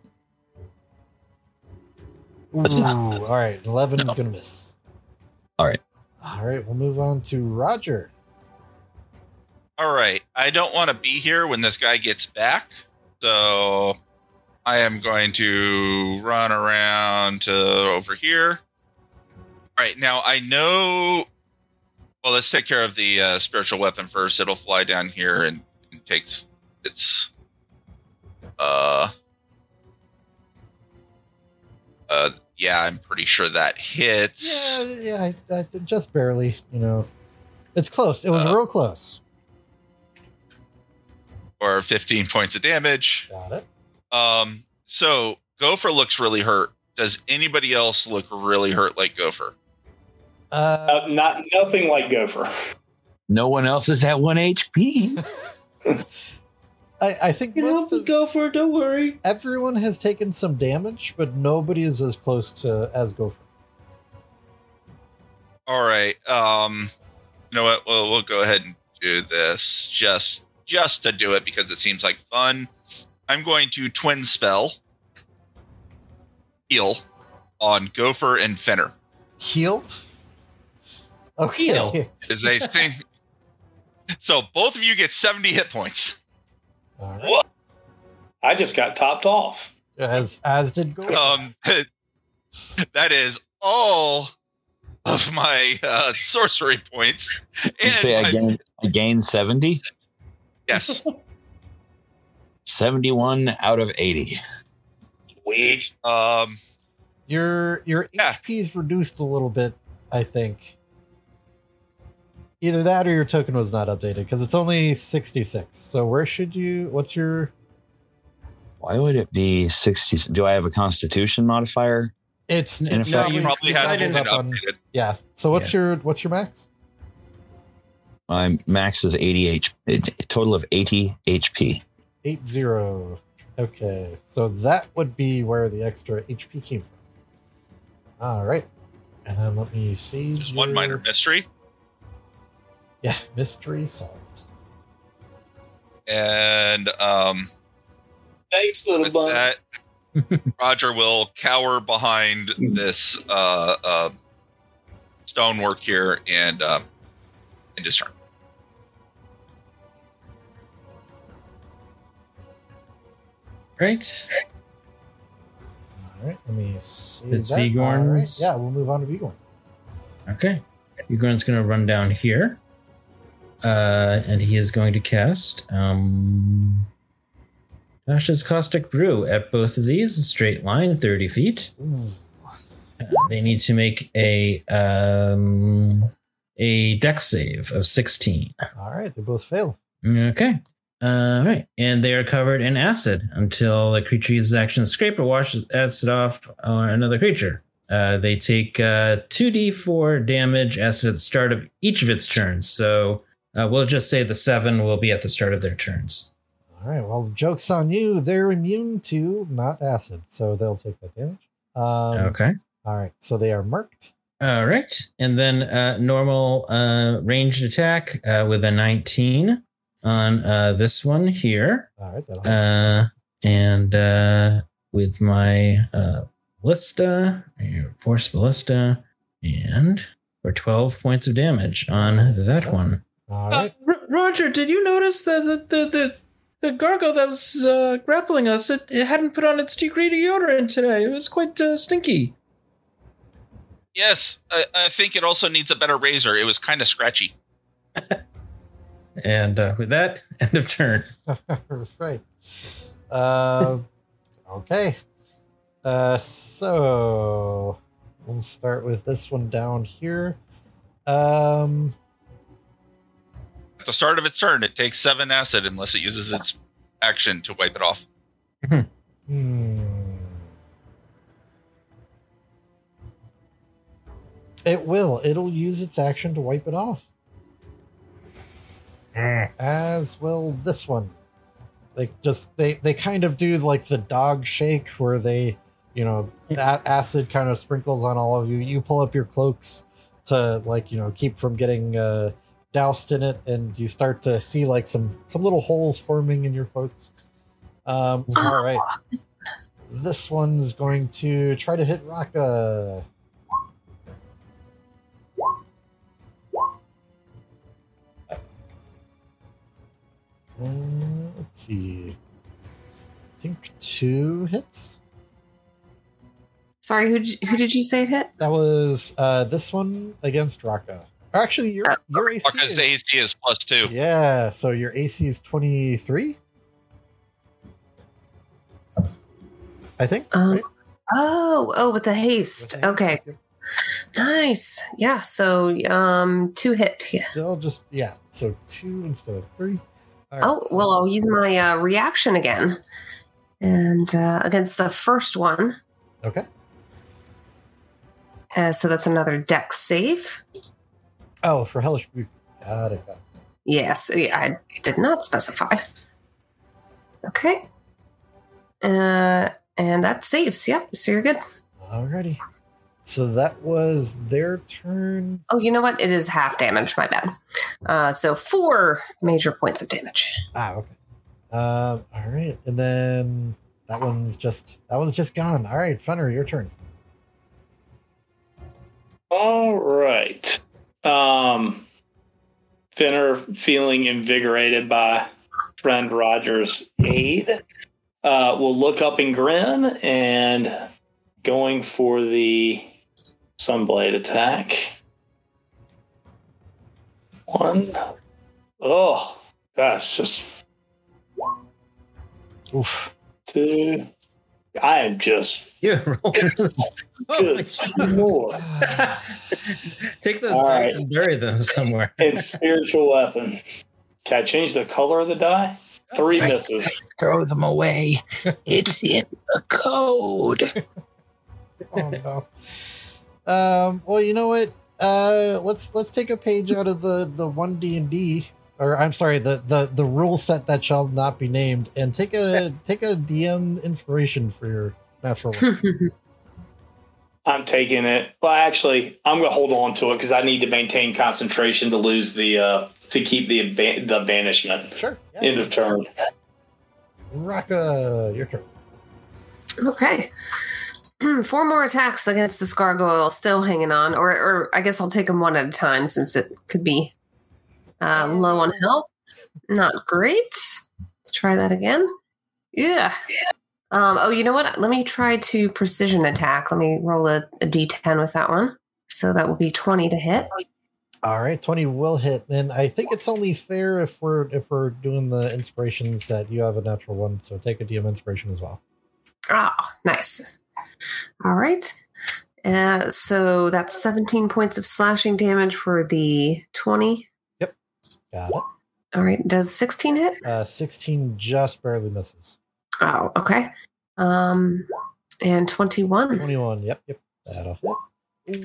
Ooh, all right. eleven is going to miss. All right. All right. We'll move on to Roger. All right. I don't want to be here when this guy gets back. So I am going to run around to over here. All right. Now I know... Well, let's take care of the uh, spiritual weapon first. It'll fly down here and, and takes its uh uh yeah, I'm pretty sure that hits. Yeah, yeah, I, I, just barely, you know. It's close. It was uh, real close. Or fifteen points of damage. Got it. Um so Gopher looks really hurt. Does anybody else look really hurt like Gopher? Uh, uh, not nothing like Gopher. No one else is at one H P. I, I think you most know, of, Gopher. Don't worry. Everyone has taken some damage, but nobody is as close to as Gopher. All right. Um, you know what? We'll we'll go ahead and do this just just to do it because it seems like fun. I'm going to twin spell heal on Gopher and Fenner. Heal. Okay. Heal is a thing. So both of you get seventy hit points. All right. I just got topped off. As as did Gopher. Um, that is all of my uh, sorcery points. And you say I gain, I gain seventy? Yes. seventy-one out of eighty. Wait. Um, your your yeah. H P is reduced a little bit, I think. Either that or your token was not updated because it's only sixty-six. So where should you... What's your... Why would it be sixty? Do I have a constitution modifier? It's... In effect? No, you probably hasn't been updated. On, yeah. So what's yeah. your what's your max? My max is eighty H P. A total of eighty H P. eighty. Okay. So that would be where the extra H P came from. All right. And then let me see... Just your... one minor mystery. Yeah, mystery solved. And um, thanks, little bud. That, Roger will cower behind this uh, uh, stonework here and um, end his turn. Great. All right, let me see. It's Vigorn. Right. Yeah, we'll move on to Vigorn. Okay, Vigorn's going to run down here. Uh, and he is going to cast um, Tasha's Caustic Brew at both of these, straight line, thirty feet. Ooh. Uh, they need to make a um, a dex save of sixteen. All right, they both fail. Okay. All right, and they are covered in acid until the creature uses action to scrape or washes acid off on another creature. Uh, they take uh, two d four damage as at the start of each of its turns. So uh, we'll just say the seven will be at the start of their turns. All right, well, joke's on you. They're immune to not acid, so they'll take that damage. Um, okay. All right, so they are marked. All right, and then uh, normal uh, ranged attack uh, with a nineteen on uh, this one here. All right, that'll help. Uh, and uh, with my... Uh, Ballista, Force Ballista, and for twelve points of damage on that one. All right. uh, R- Roger, did you notice that the the, the, the gargoyle that was uh, grappling us, it, it hadn't put on its degree deodorant today? It was quite uh, stinky. Yes, I, I think it also needs a better razor. It was kind of scratchy. And uh, with that, end of turn. Right. Uh, okay. Uh, so we'll start with this one down here. Um, At the start of its turn, it takes seven acid unless it uses its action to wipe it off. Hmm. It will. It'll use its action to wipe it off. Mm. As will this one. They just they, they kind of do like the dog shake where they. You know, that acid kind of sprinkles on all of you. You pull up your cloaks to, like, you know, keep from getting uh, doused in it, and you start to see like some some little holes forming in your cloaks. Um, oh. All right, this one's going to try to hit Raka. Um, let's see. I think two hits. Sorry, who did you, who did you say hit? That was uh, this one against Raka. Or actually, your uh, your A C is, A C is plus two. Yeah, so your A C is twenty-three. I think. Um, right? Oh, oh, with the haste. With the haste. Okay. okay, nice. Yeah. So um, two hit. Yeah. Still just yeah. So two instead of three. Right, oh so well, I'll use my uh, reaction again, and uh, against the first one. Okay. Uh, so that's another dex save. Oh, for Hellish Rebuke. Got it. Yes, I did not specify. Okay. Uh, and that saves. Yep, so you're good. Alrighty. So that was their turn. Oh, you know what? It is half damage. My bad. Uh, so four major points of damage. Ah, okay. Um, all right. And then that one's just that one's just gone. All right, Fenrir, your turn. All right. Um, Finner, feeling invigorated by friend Roger's aid, uh, will look up and grin, and going for the Sunblade attack. One. Oh, gosh, just. Oof. Two. I am just. Yeah, good Lord. Take those all dice right. And bury them somewhere. It's spiritual weapon. Can I change the color of the die? Three I misses. Throw them away. It's in the code. Oh no. Um, well, you know what? Uh, let's let's take a page out of the the one D and D. Or I'm sorry, the, the, the rule set that shall not be named, and take a take a D M inspiration for your natural one. I'm taking it. Well, actually, I'm gonna hold on to it because I need to maintain concentration to lose the uh, to keep the the banishment. Sure. Yeah. End of turn. Raka, your turn. Okay. Four more attacks against this gargoyle, still hanging on, or or I guess I'll take them one at a time since it could be. Uh, low on health. Not great. Let's try that again. Yeah. Um, oh, you know what? Let me try to precision attack. Let me roll a, a d ten with that one. So that will be twenty to hit. All right, twenty will hit. Then I think it's only fair if we're if we're doing the inspirations that you have a natural one, so take a D M inspiration as well. Ah, oh, nice. All right. Uh, so that's seventeen points of slashing damage for the twenty. Yep. Got it. All right. Does sixteen hit? Uh, sixteen just barely misses. Oh, okay. Um, and twenty-one. twenty-one. Yep. Yep. That'll hit.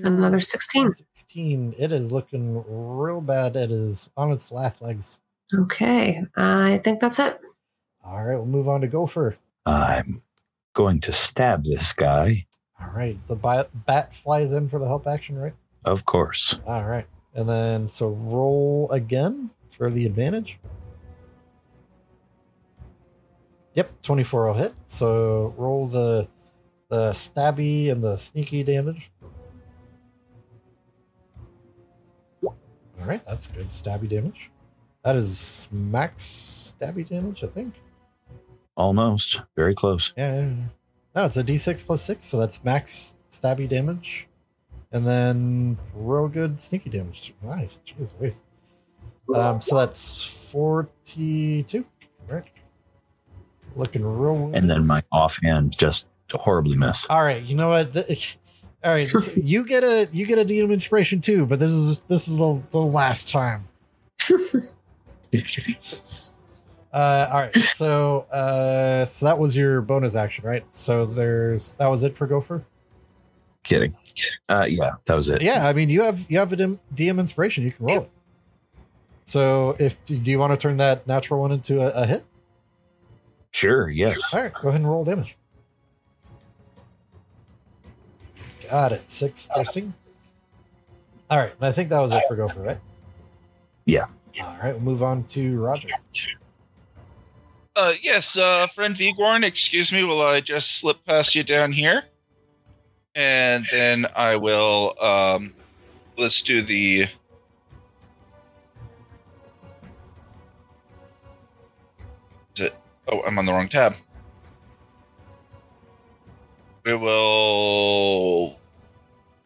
Another sixteen. sixteen. It is looking real bad. It is on its last legs. Okay. I think that's it. All right. We'll move on to Gopher. I'm going to stab this guy. All right. The bi- bat flies in for the help action, right? Of course. All right. And then, so roll again for the advantage. Yep. twenty-four will hit. So roll the the stabby and the sneaky damage. All right, that's good. Stabby damage. That is max stabby damage, I think. Almost. Very close. Yeah. yeah, yeah. No, it's a d six plus six, so that's max stabby damage. And then real good sneaky damage. Nice. Jeez, waste. Um, so that's forty-two. All right. Looking real weird. And then my offhand just horribly missed. All right, you know what? The- All right, you get a you get a D M inspiration too, but this is this is the, the last time. uh, all right, so uh, so that was your bonus action, right? So there's that was it for Gopher. Kidding, uh, yeah, that was it. Yeah, I mean you have you have a D M inspiration, you can roll it. So if do you want to turn that natural one into a, a hit? Sure. Yes. All right, go ahead and roll damage. Got it. Six piercing. All right. And I think that was it for Gopher, right? Yeah. All right. We'll move on to Roger. Uh, yes. Uh, friend Vigorn, excuse me while I just slip past you down here. And then I will. Um, let's do the. Is it? Oh, I'm on the wrong tab. We will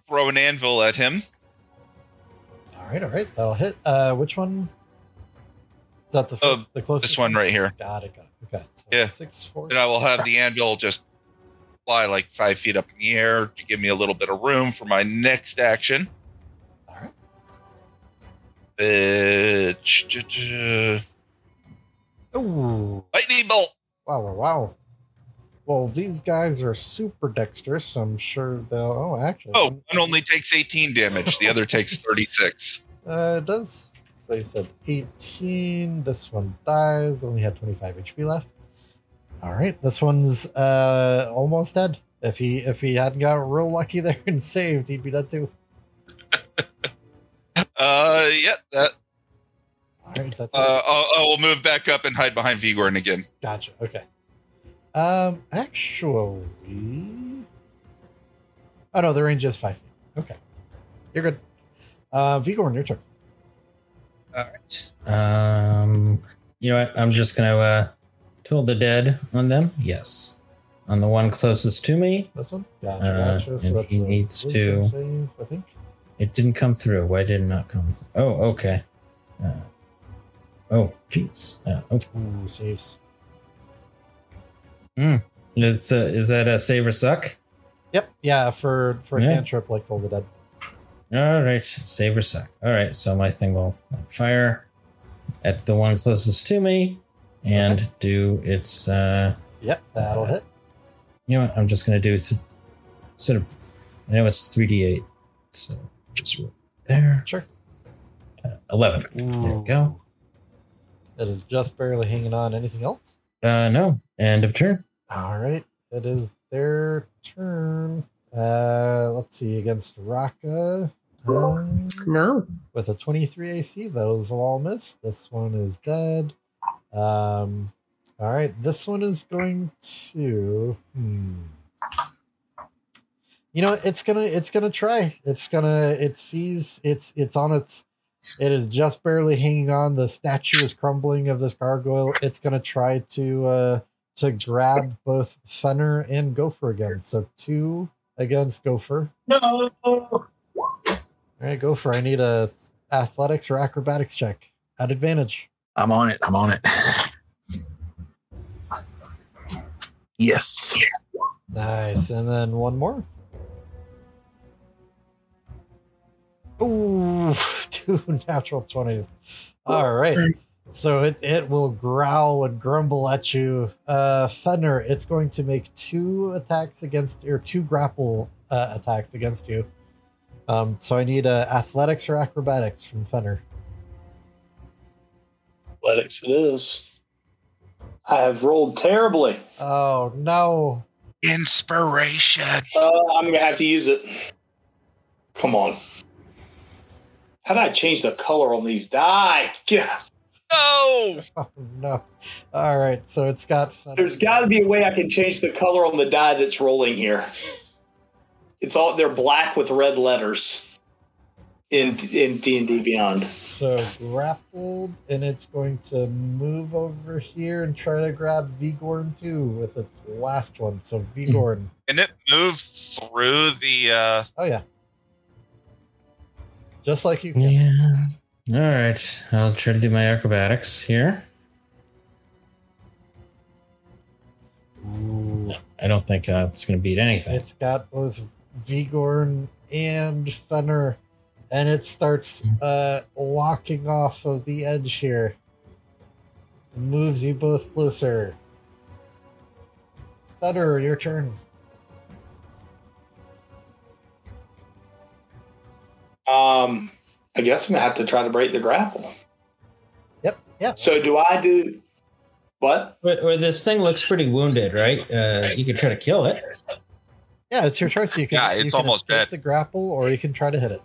throw an anvil at him. All right, all right. That'll hit. Uh, which one? Is that the, first, uh, the closest? This one right here. Got it, got it. Okay. So yeah. Six, four, and I will have the anvil just fly like five feet up in the air to give me a little bit of room for my next action. All right. Uh, Ooh. Lightning bolt. Wow, wow, wow. Well, these guys are super dexterous. I'm sure they'll... Oh, actually... Oh, one only takes eighteen damage. The other takes thirty-six. Uh, it does... So you said eighteen. This one dies. Only had twenty-five H P left. All right. This one's uh, almost dead. If he if he hadn't got real lucky there and saved, he'd be dead too. uh, yeah, that... All right, that's uh, I will move back up and hide behind Vigorn again. Gotcha. Okay. Um, actually, oh no, the range is five feet. Okay, you're good. Uh, Vigorn, your turn. All right. Um, you know what? I'm just gonna uh, Toll the Dead on them. Yes, on the one closest to me. This one. Gotcha. gotcha. Uh, so and that's he needs to. Save, I think it didn't come through. Why did it not come? Through? Oh, okay. Uh, oh, jeez. Uh, okay. Ooh, saves. Mm. It's a, is that a save or suck? Yep. Yeah, for for a yeah. cantrip like Toll the Dead. All right, save or suck. All right, so my thing will fire at the one closest to me and okay. do its. Uh, yep, that'll uh, hit. You know what? I'm just gonna do th- sort of. I know it's three d eight, so just roll there. Sure. Uh, Eleven. Ooh. There we go. That is just barely hanging on. Anything else? Uh, no. End of turn. All right. It is their turn. Uh, let's see. Against Raka. Um, no. With a twenty-three A C. Those will all miss. This one is dead. Um, all right. This one is going to... Hmm. You know, it's gonna, it's gonna try. It's gonna, it sees, it's, it's on its... It is just barely hanging on. The statue is crumbling of this gargoyle. It's going to try to uh, to grab both Fenner and Gopher again. So two against Gopher. No. All right, Gopher. I need a athletics or acrobatics check at advantage. I'm on it. I'm on it. Yes. Nice. And then one more. Ooh, two natural twenties. All right. So it, it will growl and grumble at you. Uh, Fenrir, it's going to make two attacks against, or two grapple uh, attacks against you. Um, so I need uh, athletics or acrobatics from Fenrir. Athletics it is. I have rolled terribly. Oh, no. Inspiration. Uh, I'm going to have to use it. Come on. How did I change the color on these die? God. No. Oh, no. All right. So it's got Fenrir. There's got to be a way I can change the color on the die that's rolling here. It's all, they're black with red letters in in D and D Beyond. So grappled, and it's going to move over here and try to grab Vigorn too with its last one. So Vigorn. Can it move through the? Uh... Oh yeah. Just like you can. Yeah. All right. I'll try to do my acrobatics here. Ooh. I don't think uh, it's going to beat anything. It's got both Vigorn and Fenrir, and it starts uh, walking off of the edge here. It moves you both closer. Fenrir, your turn. Um, I guess I'm going to have to try to break the grapple. Yep, yeah. So do I do... What? Or, or this thing looks pretty wounded, right? Uh, you could try to kill it. Yeah, it's your choice. You can, yeah, it's you can almost dead. The grapple, or you can try to hit it.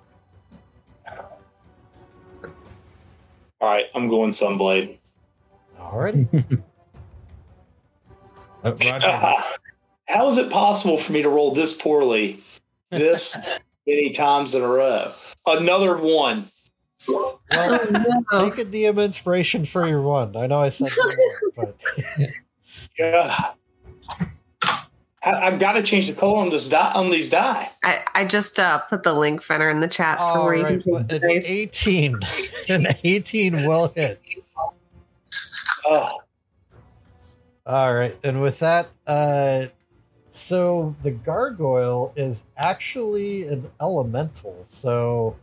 All right, I'm going Sunblade. Alrighty. uh, how is it possible for me to roll this poorly this many times in a row? Another one. Well, oh, no. Take a D M inspiration for your one. I know I said that, but yeah. I, I've got to change the color on this die, on these die. I, I just uh, put the link, Fenrir, in the chat for all where right. you can get an eighteen. An eighteen will hit. Oh. All right, and with that, uh, so the gargoyle is actually an elemental, so.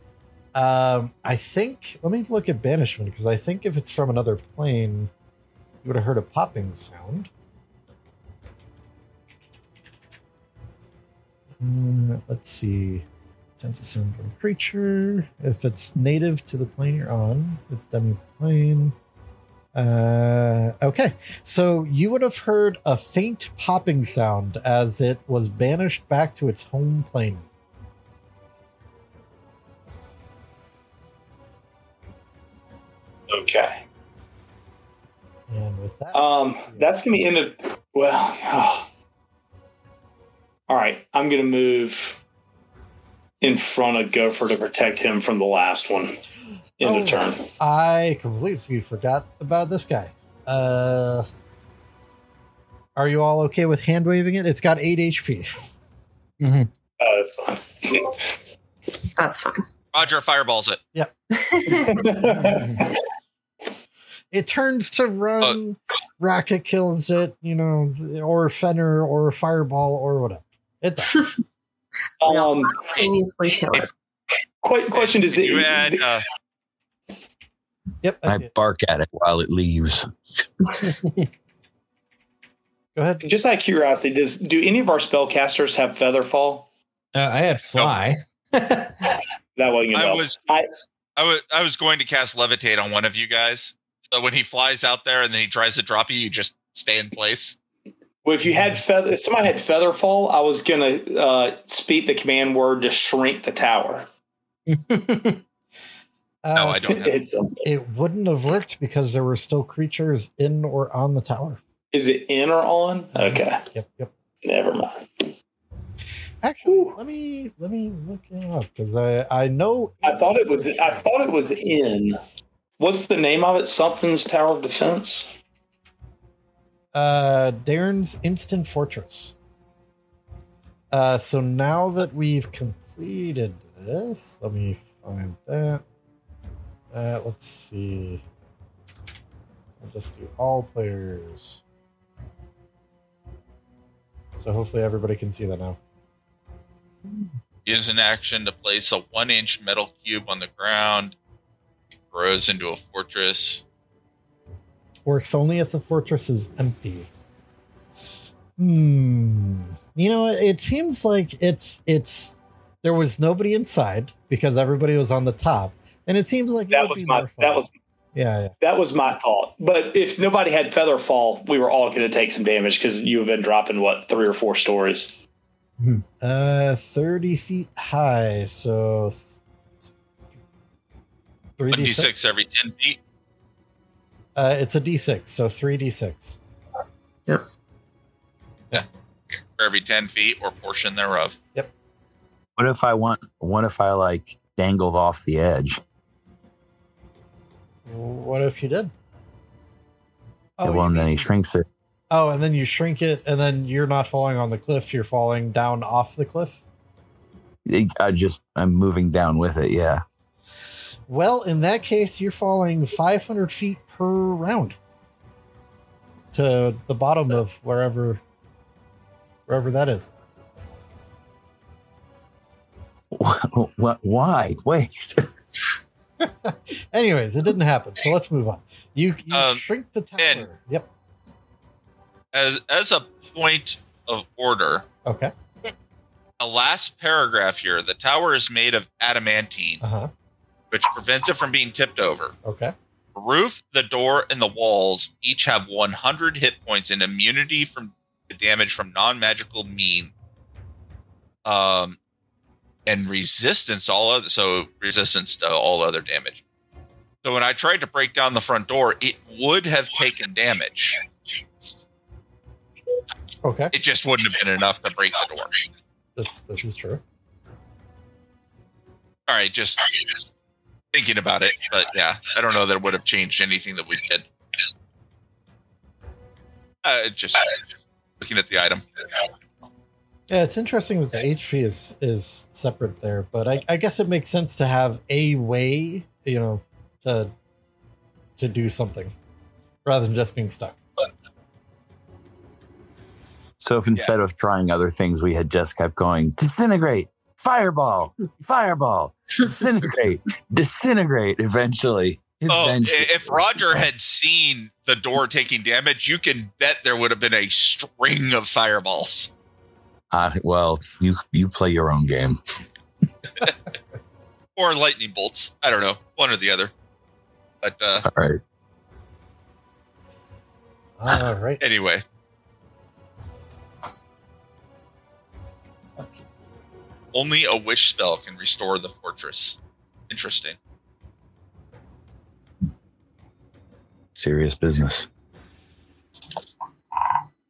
Um, I think, let me look at Banishment, because I think if it's from another plane, you would have heard a popping sound. Mm, let's see. Sense of sound from creature. If it's native to the plane you're on, it's dummy plane. Uh, okay, so you would have heard a faint popping sound as it was banished back to its home plane. Okay. And with that, um, yeah. that's gonna be in a well. Oh. All right, I'm gonna move in front of Gopher to protect him from the last one. End oh, of turn. I completely forgot about this guy. Uh, are you all okay with hand waving it? It's got eight H P. Mm-hmm. Oh, that's fine. That's fine. Roger fireballs it. Yep. It turns to run, uh, rocket kills it, you know, or Fenrir or fireball or whatever. It does. um, continuously kill it. Qu- question is it? Add, uh, yep. I, I bark at it while it leaves. Go ahead. Just out of curiosity, does do any of our spellcasters have Featherfall? Uh, I had Fly. Nope. That wasn't I was I, I was I was going to cast Levitate on one of you guys. So when he flies out there and then he tries to drop you, you just stay in place. Well, if you had feather, if somebody had Featherfall, I was gonna uh, speak the command word to shrink the tower. uh, no, I don't. It, it wouldn't have worked because there were still creatures in or on the tower. Is it in or on? Okay. Yep. Yep. Never mind. Actually, Ooh. let me let me look it up because I, I know I thought it was sure. I thought it was in. What's the name of it? Something's Tower of Defense. Uh, Daern's Instant Fortress. Uh, so now that we've completed this, let me find that. Uh, let's see. I'll just do all players. So hopefully everybody can see that now. Use an action to place a one-inch metal cube on the ground. It grows into a fortress. Works only if the fortress is empty. Hmm. You know, it seems like it's it's there was nobody inside because everybody was on the top, and it seems like that was my that was yeah, yeah that was my thought. But if nobody had Featherfall, we were all going to take some damage because you have been dropping what three or four stories. Hmm. Uh, thirty feet high, so three d six every ten feet. Uh, it's a d six, so three d six. Yep. Yeah, for every ten feet or portion thereof. Yep. What if I want? What if I like dangled off the edge? What if you did? Oh, well, then he shrinks it. Oh, and then you shrink it, and then you're not falling on the cliff. You're falling down off the cliff. It, I just I'm moving down with it. Yeah. Well, in that case, you're falling five hundred feet per round to the bottom of wherever. Wherever that is. What? Why? Wait. Anyways, it didn't happen, so let's move on. You, you um, shrink the tower. And yep. As as a point of order. Okay. A last paragraph here. The tower is made of adamantine, uh-huh. which prevents it from being tipped over. Okay. The roof, the door, and the walls each have one hundred hit points and immunity from damage from non-magical mean um and resistance to all other so resistance to all other damage. So when I tried to break down the front door, it would have taken damage. Okay. It just wouldn't have been enough to break the door. This this is true. All right, just, just thinking about it, but yeah, I don't know that it would have changed anything that we did. Uh just looking at the item. Yeah, it's interesting that the H P is is separate there, but I, I guess it makes sense to have a way, you know, to to do something rather than just being stuck. So if instead yeah. of trying other things, we had just kept going, disintegrate, fireball, fireball, disintegrate, disintegrate, eventually. Oh, if Roger had seen the door taking damage, you can bet there would have been a string of fireballs. Uh, well, you you play your own game. Or lightning bolts. I don't know. One or the other. But, uh, All right. All right. Anyway. Only a wish spell can restore the fortress. Interesting. Serious business.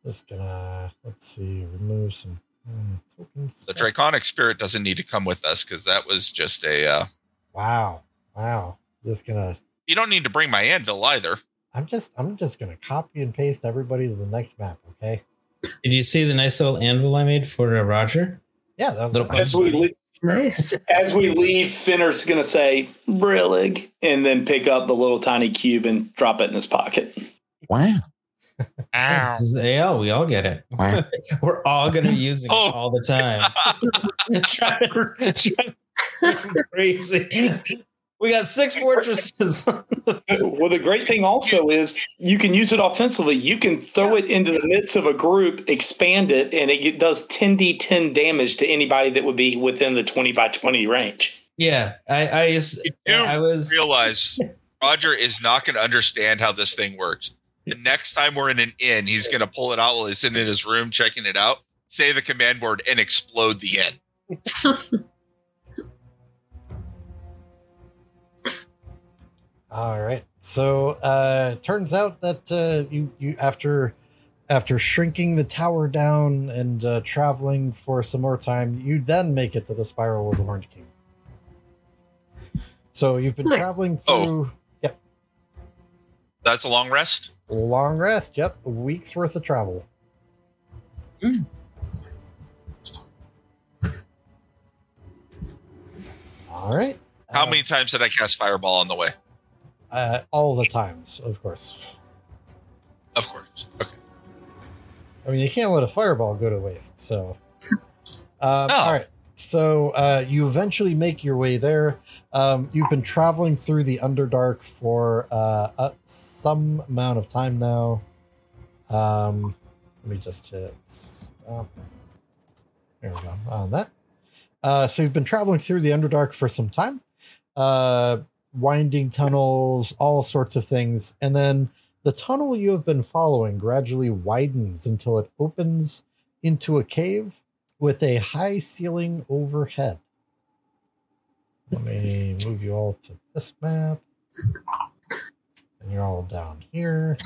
Just gonna, let's see, remove some uh, tokens. The Draconic Spirit doesn't need to come with us because that was just a. Uh, wow! Wow! Just gonna. You don't need to bring my anvil either. I'm just, I'm just gonna copy and paste everybody to the next map. Okay. Did you see the nice little anvil I made for uh, Roger? Yeah, that was a nice. As we leave, nice. As we leave, Finner's gonna say "Brillig," and then pick up the little tiny cube and drop it in his pocket. Wow! Ow. This is A L. We all get it. Wow. We're all gonna be using oh. it all the time. try to, try crazy. We got six fortresses. Well, the great thing also is you can use it offensively. You can throw it into the midst of a group, expand it, and it does ten d ten damage to anybody that would be within the twenty by twenty range. Yeah, I I, just, you do I was realize Roger is not going to understand how this thing works. The next time we're in an inn, he's going to pull it out while he's sitting in his room checking it out, say the command word, and explode the inn. All right. So uh turns out that uh, you you after after shrinking the tower down and uh, traveling for some more time, you then make it to the spiral of the Horned King. So you've been nice. traveling through. Oh. Yep. That's a long rest. Long rest. Yep, a week's worth of travel. Mm. All right. How uh, many times did I cast Fireball on the way? Uh, all the times, of course. Of course. Okay. I mean, you can't let a fireball go to waste, so... Um, oh. All right, so uh, you eventually make your way there. Um, you've been traveling through the Underdark for uh, uh, some amount of time now. Um, let me just hit stop. There we go, on that. Uh, so you've been traveling through the Underdark for some time. Uh, winding tunnels, all sorts of things. And then the tunnel you have been following gradually widens until it opens into a cave with a high ceiling overhead. Let me move you all to this map. And you're all down here.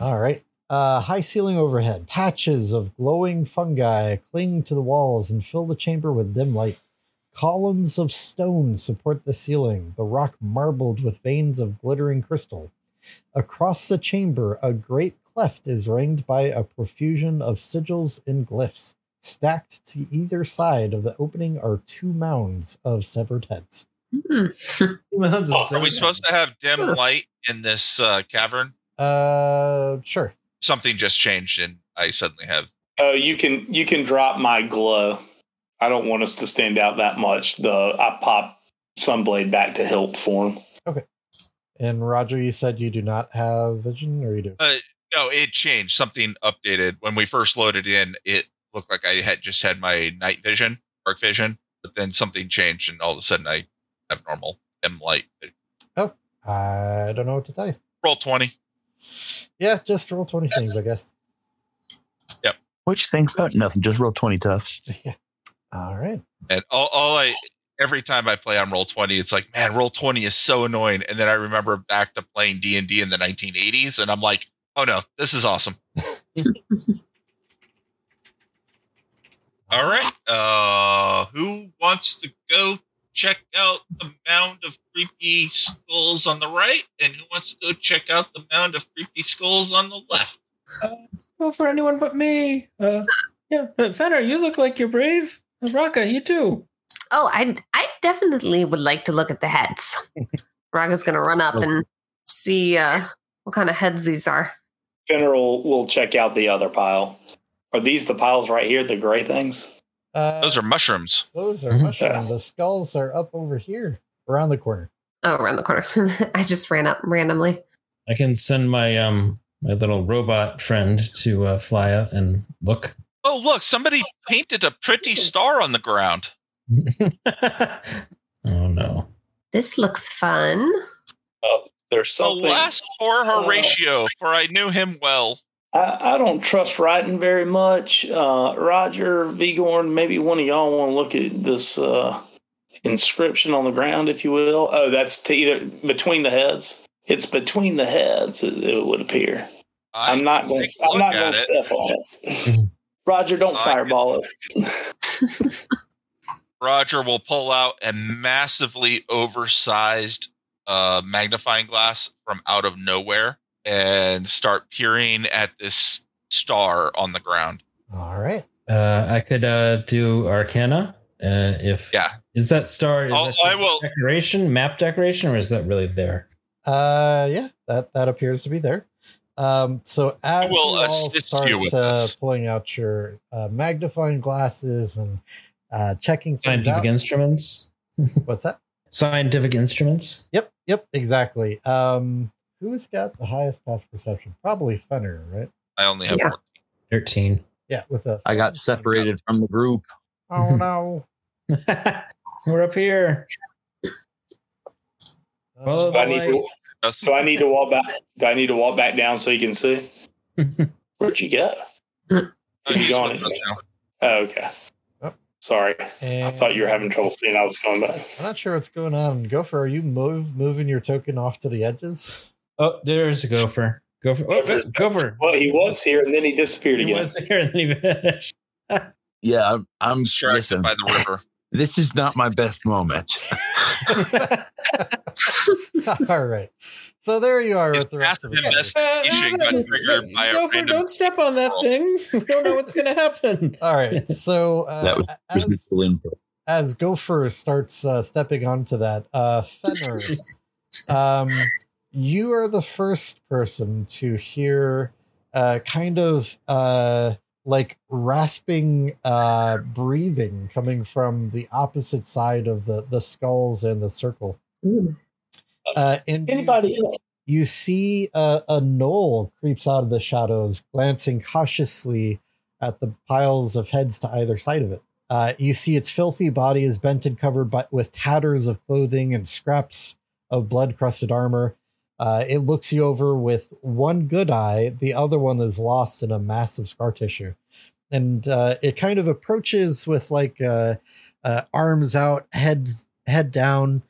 All right. Uh, high ceiling overhead. Patches of glowing fungi cling to the walls and fill the chamber with dim light. Columns of stone support the ceiling, the rock marbled with veins of glittering crystal. Across the chamber, a great cleft is ringed by a profusion of sigils and glyphs. Stacked to either side of the opening are two mounds of severed heads. Mm-hmm. mounds oh, of severed are we supposed heads. to have dim sure. light in this uh, cavern? Uh, sure. Something just changed, and I suddenly have. Oh, you can you can drop my glow. I don't want us to stand out that much. The I pop Sunblade back to hilt form. Okay. And Roger, you said you do not have vision, or you do? Uh, no, it changed. Something updated. When we first loaded in, it looked like I had just had my night vision, dark vision, but then something changed, and all of a sudden I have normal dim light. Oh, I don't know what to tell you. Roll twenty. Yeah, just roll twenty things, I guess. Yep. Which things? Oh, nothing. Just roll twenty tufts. Yeah. All right. And all, all I, every time I play on roll twenty, it's like, man, roll twenty is so annoying. And then I remember back to playing D and D in the nineteen eighties, and I'm like, oh no, this is awesome. All right. Uh, who wants to go check out the mound of creepy skulls on the right? And who wants to go check out the mound of creepy skulls on the left? Uh, go for anyone but me. Uh, yeah, but Fenner, you look like you're brave. Raka, you too. Oh, I I definitely would like to look at the heads. Raka's going to run up and see uh, what kind of heads these are. General will check out the other pile. Are these the piles right here, the gray things? Uh, those are mushrooms. Those are mushrooms. Yeah. The skulls are up over here, around the corner. Oh, around the corner. I just ran up randomly. I can send my um my little robot friend to uh, fly up and look. Oh, look, somebody painted a pretty star on the ground. Oh, no. This looks fun. Oh, there's something. Alas, poor Horatio, uh, for I knew him well. I, I don't trust writing very much. Uh, Roger, Vigorn, maybe one of y'all want to look at this uh, inscription on the ground, if you will. Oh, that's to either between the heads. It's between the heads, it, it would appear. I I'm not going to step on it. Roger, don't I fireball it. Roger will pull out a massively oversized uh, magnifying glass from out of nowhere and start peering at this star on the ground. All right. Uh, I could uh, do Arcana. Uh, if yeah. Is that star is that I will, decoration, map decoration, or is that really there? Uh, yeah, that, that appears to be there. Um, so as we'll you all start uh, pulling out your uh, magnifying glasses and uh, checking things scientific out. instruments. What's that? Scientific instruments. Yep. Yep. Exactly. Um, who's got the highest past perception? Probably Fenner, right? I only have yeah. thirteen. Yeah. With us. I got separated from the group. Oh no. We're up here. Well, um, Do I need to walk back? Do I need to walk back down so you can see? Where'd you go? Oh, you going oh, okay. Oh. Sorry, and I thought you were having trouble seeing. I was going back. I'm not sure what's going on. Gopher, are you move, moving your token off to the edges? Oh, there's a gopher. Gopher. Oh, gopher. Well, he was here and then he disappeared again. He was here and then he vanished. yeah, I'm, I'm distracted by the river. This is not my best moment. All right. So there you are. With the rest of it. Gopher, don't step on that thing. We don't know what's going to happen. All right. So uh, that was as, as Gopher starts uh, stepping onto that, uh, Fenner, Um, you are the first person to hear uh, kind of uh, like rasping uh, breathing coming from the opposite side of the, the skulls and the circle. Uh, and Anybody? You, you see a, a gnoll creeps out of the shadows, glancing cautiously at the piles of heads to either side of it. Uh, you see its filthy body is bent and covered by, with tatters of clothing and scraps of blood-crusted armor. Uh, it looks you over with one good eye. The other one is lost in a mass of scar tissue. And uh, it kind of approaches with like uh, uh, arms out, head, head down,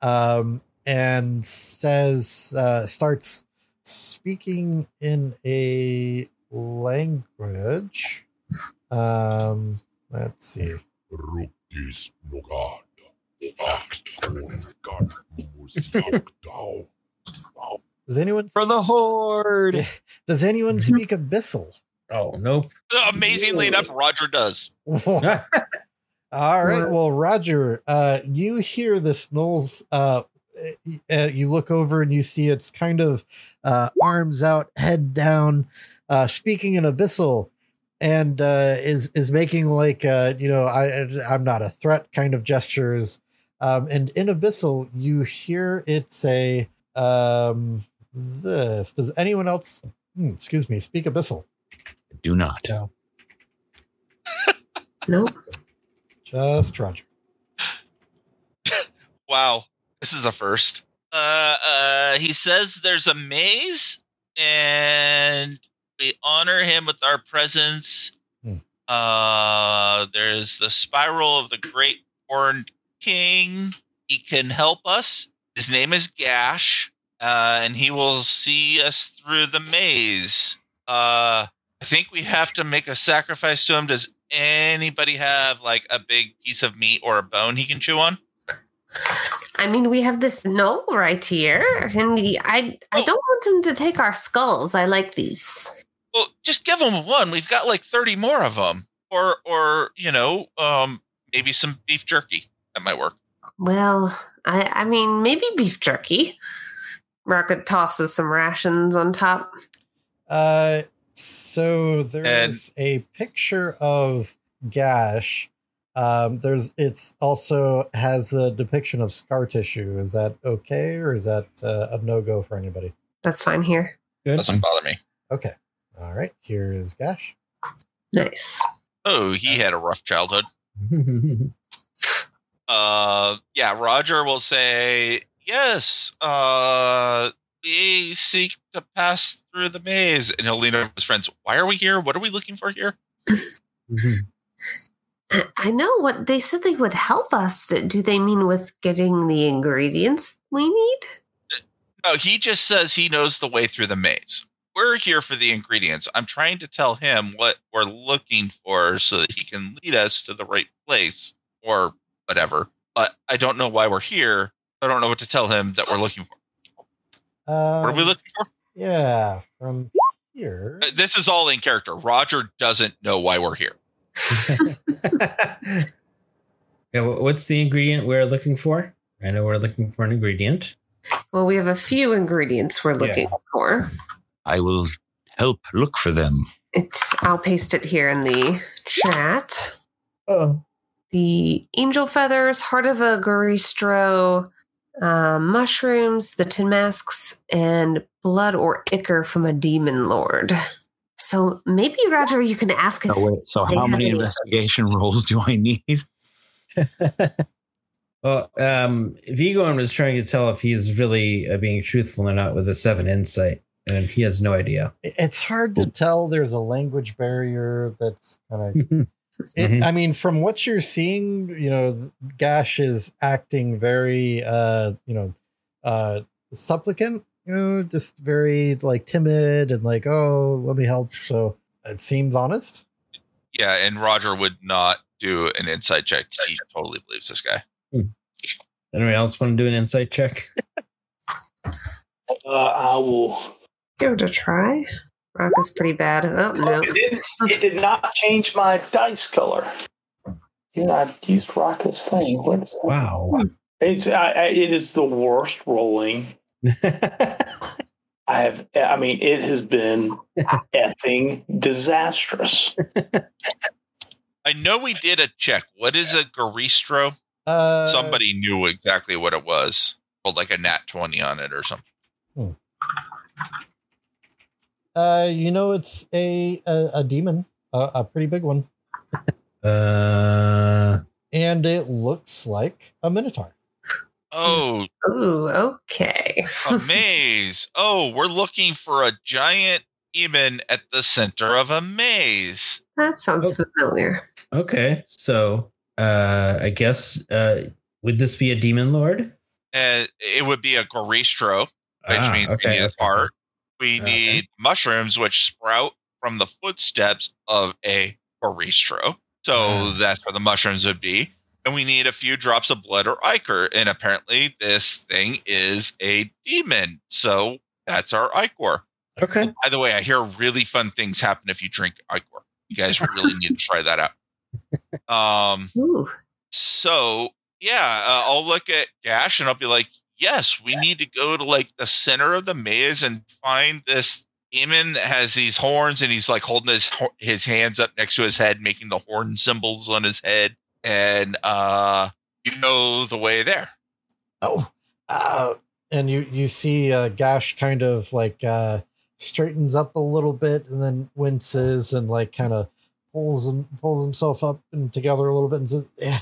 um, and says, uh, starts speaking in a language. Um... Let's see. Does anyone for the horde? Does anyone speak Abyssal? Oh nope. Amazingly enough, Roger does. All right. Well, Roger, uh, you hear this gnoll's. Uh, you look over and you see it's kind of uh, arms out, head down, uh, speaking in Abyssal. And uh, is is making like uh, you know I I'm not a threat kind of gestures, um, and in Abyssal you hear it say um, this. Does anyone else? Hmm, excuse me, speak Abyssal. Do not. No. Nope. Just Roger. Wow, this is a first. Uh, uh, he says there's a maze and. We honor him with our presence. Hmm. Uh, there's the spiral of the great Horned King. He can help us. His name is Gash, uh, and he will see us through the maze. Uh, I think we have to make a sacrifice to him. Does anybody have like a big piece of meat or a bone he can chew on? I mean, we have this gnoll right here, and he, I I don't want him to take our skulls. I like these. Well, just give him one. We've got like thirty more of them, or or you know, um, maybe some beef jerky. That might work. Well, I I mean, maybe beef jerky. Rocket tosses some rations on top. Uh, so there and- is a picture of Gash. Um, there's it's also has a depiction of scar tissue. Is that okay, or is that uh, a no go for anybody? That's fine here. Good. Doesn't bother me. Okay. All right. Here is Gash. Nice. Oh, he had a rough childhood. uh, yeah. Roger will say yes. Uh, we seek to pass through the maze, and he'll lean over his friends. Why are we here? What are we looking for here? I know what they said they would help us. Do they mean with getting the ingredients we need? No, he just says he knows the way through the maze. We're here for the ingredients. I'm trying to tell him what we're looking for so that he can lead us to the right place or whatever. But I don't know why we're here. I don't know what to tell him that we're looking for. Uh, what are we looking for? Yeah, from here. This is all in character. Roger doesn't know why we're here. Yeah, what's the ingredient we're looking for? I know we're looking for an ingredient. Well, we have a few ingredients we're looking yeah. for. I will help look for them. It's. I'll paste it here in the chat. Oh, the angel feathers, heart of a goristro, uh, mushrooms, the tin masks, and blood or ichor from a demon lord. So maybe, Roger, you can ask if... Oh, wait. So how many investigation rolls do I need? Well, um, Vigoan was trying to tell if he's really uh, being truthful or not with a seven insight, and he has no idea. It's hard to tell. There's a language barrier that's kind of... mm-hmm. I mean, from what you're seeing, you know, Gash is acting very, uh, you know, uh, supplicant. You know, just very like timid and like, oh, let me help. So it seems honest. Yeah, and Roger would not do an insight check. He totally believes this guy. Hmm. Anyone else want to do an insight check? uh, I will give it a try. Rock is pretty bad. Oh no, it, didn't, it did not change my dice color. Yeah, I used Rock's thing. What is that? Wow. It's I, I, it is the worst rolling I have. I mean, it has been effing disastrous. I know we did a check. What is a Goristro? Uh, Somebody knew exactly what it was. Well, like a nat twenty on it or something. Hmm. Uh, you know, it's a a, a demon, a, a pretty big one. uh, and it looks like a minotaur. Oh, ooh, okay. A maze. Oh, we're looking for a giant demon at the center of a maze. That sounds oh. familiar. Okay, so uh, I guess uh, would this be a demon lord? Uh, it would be a Goristro, which ah, means okay, we need a heart. We okay. need mushrooms, which sprout from the footsteps of a Goristro. So uh, that's where the mushrooms would be. And we need a few drops of blood or ichor. And apparently this thing is a demon. So that's our ichor. Okay. And by the way, I hear really fun things happen if you drink ichor. You guys really need to try that out. Um. Ooh. So... Yeah, uh, I'll look at Gash and I'll be like, yes, we need to go to like the center of the maze and find this demon that has these horns and he's like holding his his hands up next to his head, making the horn symbols on his head. And uh, you know the way there. Oh, uh, and you, you see uh, Gash kind of like uh, straightens up a little bit and then winces and like kind of pulls him, pulls himself up and together a little bit and says, yeah,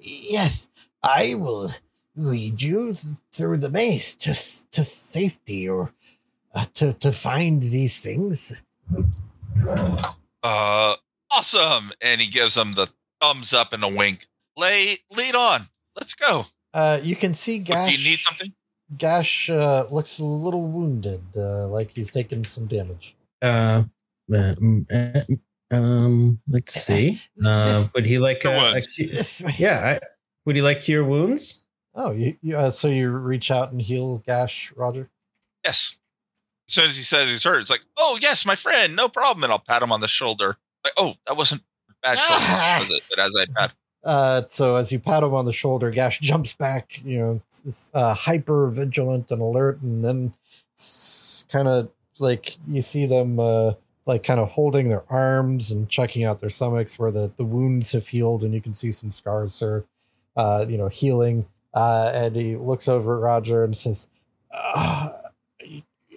yes. I will lead you th- through the maze to to safety, or uh, to to find these things. Uh, awesome! And he gives them the thumbs up and a wink. Lay lead on. Let's go. Uh, you can see Gash. Do you need something? Gash uh, looks a little wounded, uh, like he's taken some damage. Uh, um, let's see. Uh, this, would he like? Uh, actually, yeah. I, Would you like cure wounds? Oh, you, you, uh, so you reach out and heal Gash, Roger? Yes. As soon as he says he's hurt, it's like, oh, yes, my friend, no problem. And I'll pat him on the shoulder. Like, oh, that wasn't a bad shoulder, was it? But as I pat him. Uh, so as you pat him on the shoulder, Gash jumps back, you know, uh, hyper vigilant and alert. And then kind of like you see them uh, like kind of holding their arms and checking out their stomachs where the, the wounds have healed. And you can see some scars, sir. Uh, you know, healing. Uh, and he looks over at Roger and says, uh,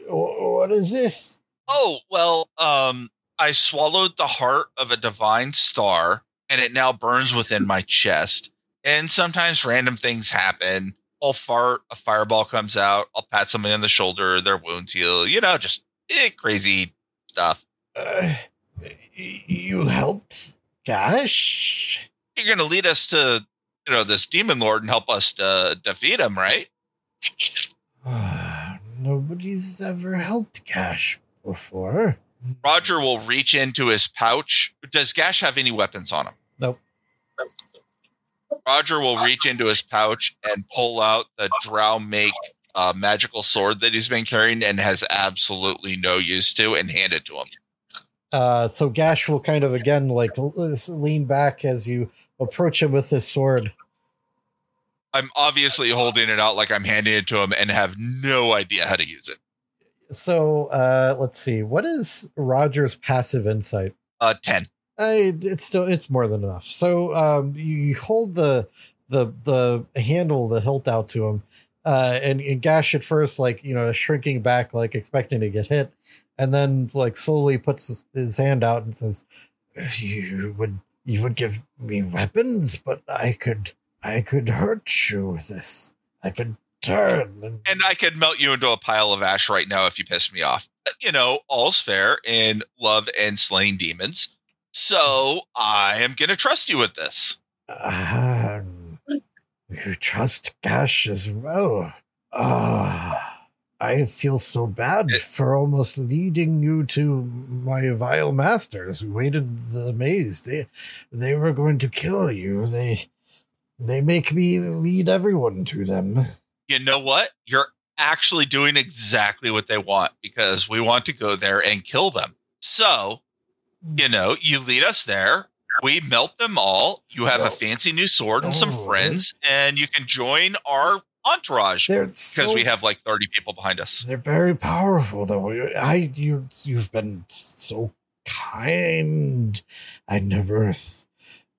what is this? Oh, well, um, I swallowed the heart of a divine star and it now burns within my chest. And sometimes random things happen. I'll fart, a fireball comes out. I'll pat somebody on the shoulder. Their wounds heal, you know, just eh, crazy stuff. Uh, you helped Gash? You're going to lead us to, you know, this demon lord and help us to defeat him, right? Uh, nobody's ever helped Gash before. Roger will reach into his pouch. Does Gash have any weapons on him? Nope. Roger will reach into his pouch and pull out the Drow make uh, magical sword that he's been carrying and has absolutely no use to, and hand it to him. Uh, so Gash will kind of, again, like lean back as you approach him with this sword. I'm obviously holding it out like I'm handing it to him and have no idea how to use it. So uh, let's see. What is Roger's passive insight? Uh, ten. Uh, it's still, it's more than enough. So um, you hold the, the, the handle, the hilt out to him. Uh, and, and Gash at first, like, you know, shrinking back, like expecting to get hit. And then, like, slowly puts his hand out and says, "You would, you would give me weapons, but I could, I could hurt you with this. I could turn, and, and I could melt you into a pile of ash right now if you pissed me off. You know, all's fair in love and slaying demons. So I am gonna trust you with this. Um, you trust Gash as well. Ah." Uh. I feel so bad for almost leading you to my vile masters who waited the maze. They, they were going to kill you. They, they make me lead everyone to them. You know what? You're actually doing exactly what they want, because we want to go there and kill them. So, you know, you lead us there. We melt them all. You have no. a fancy new sword and oh, some friends, man. And you can join our entourage because so, we have like thirty people behind us. They're very powerful, though. I you you've been so kind. I never,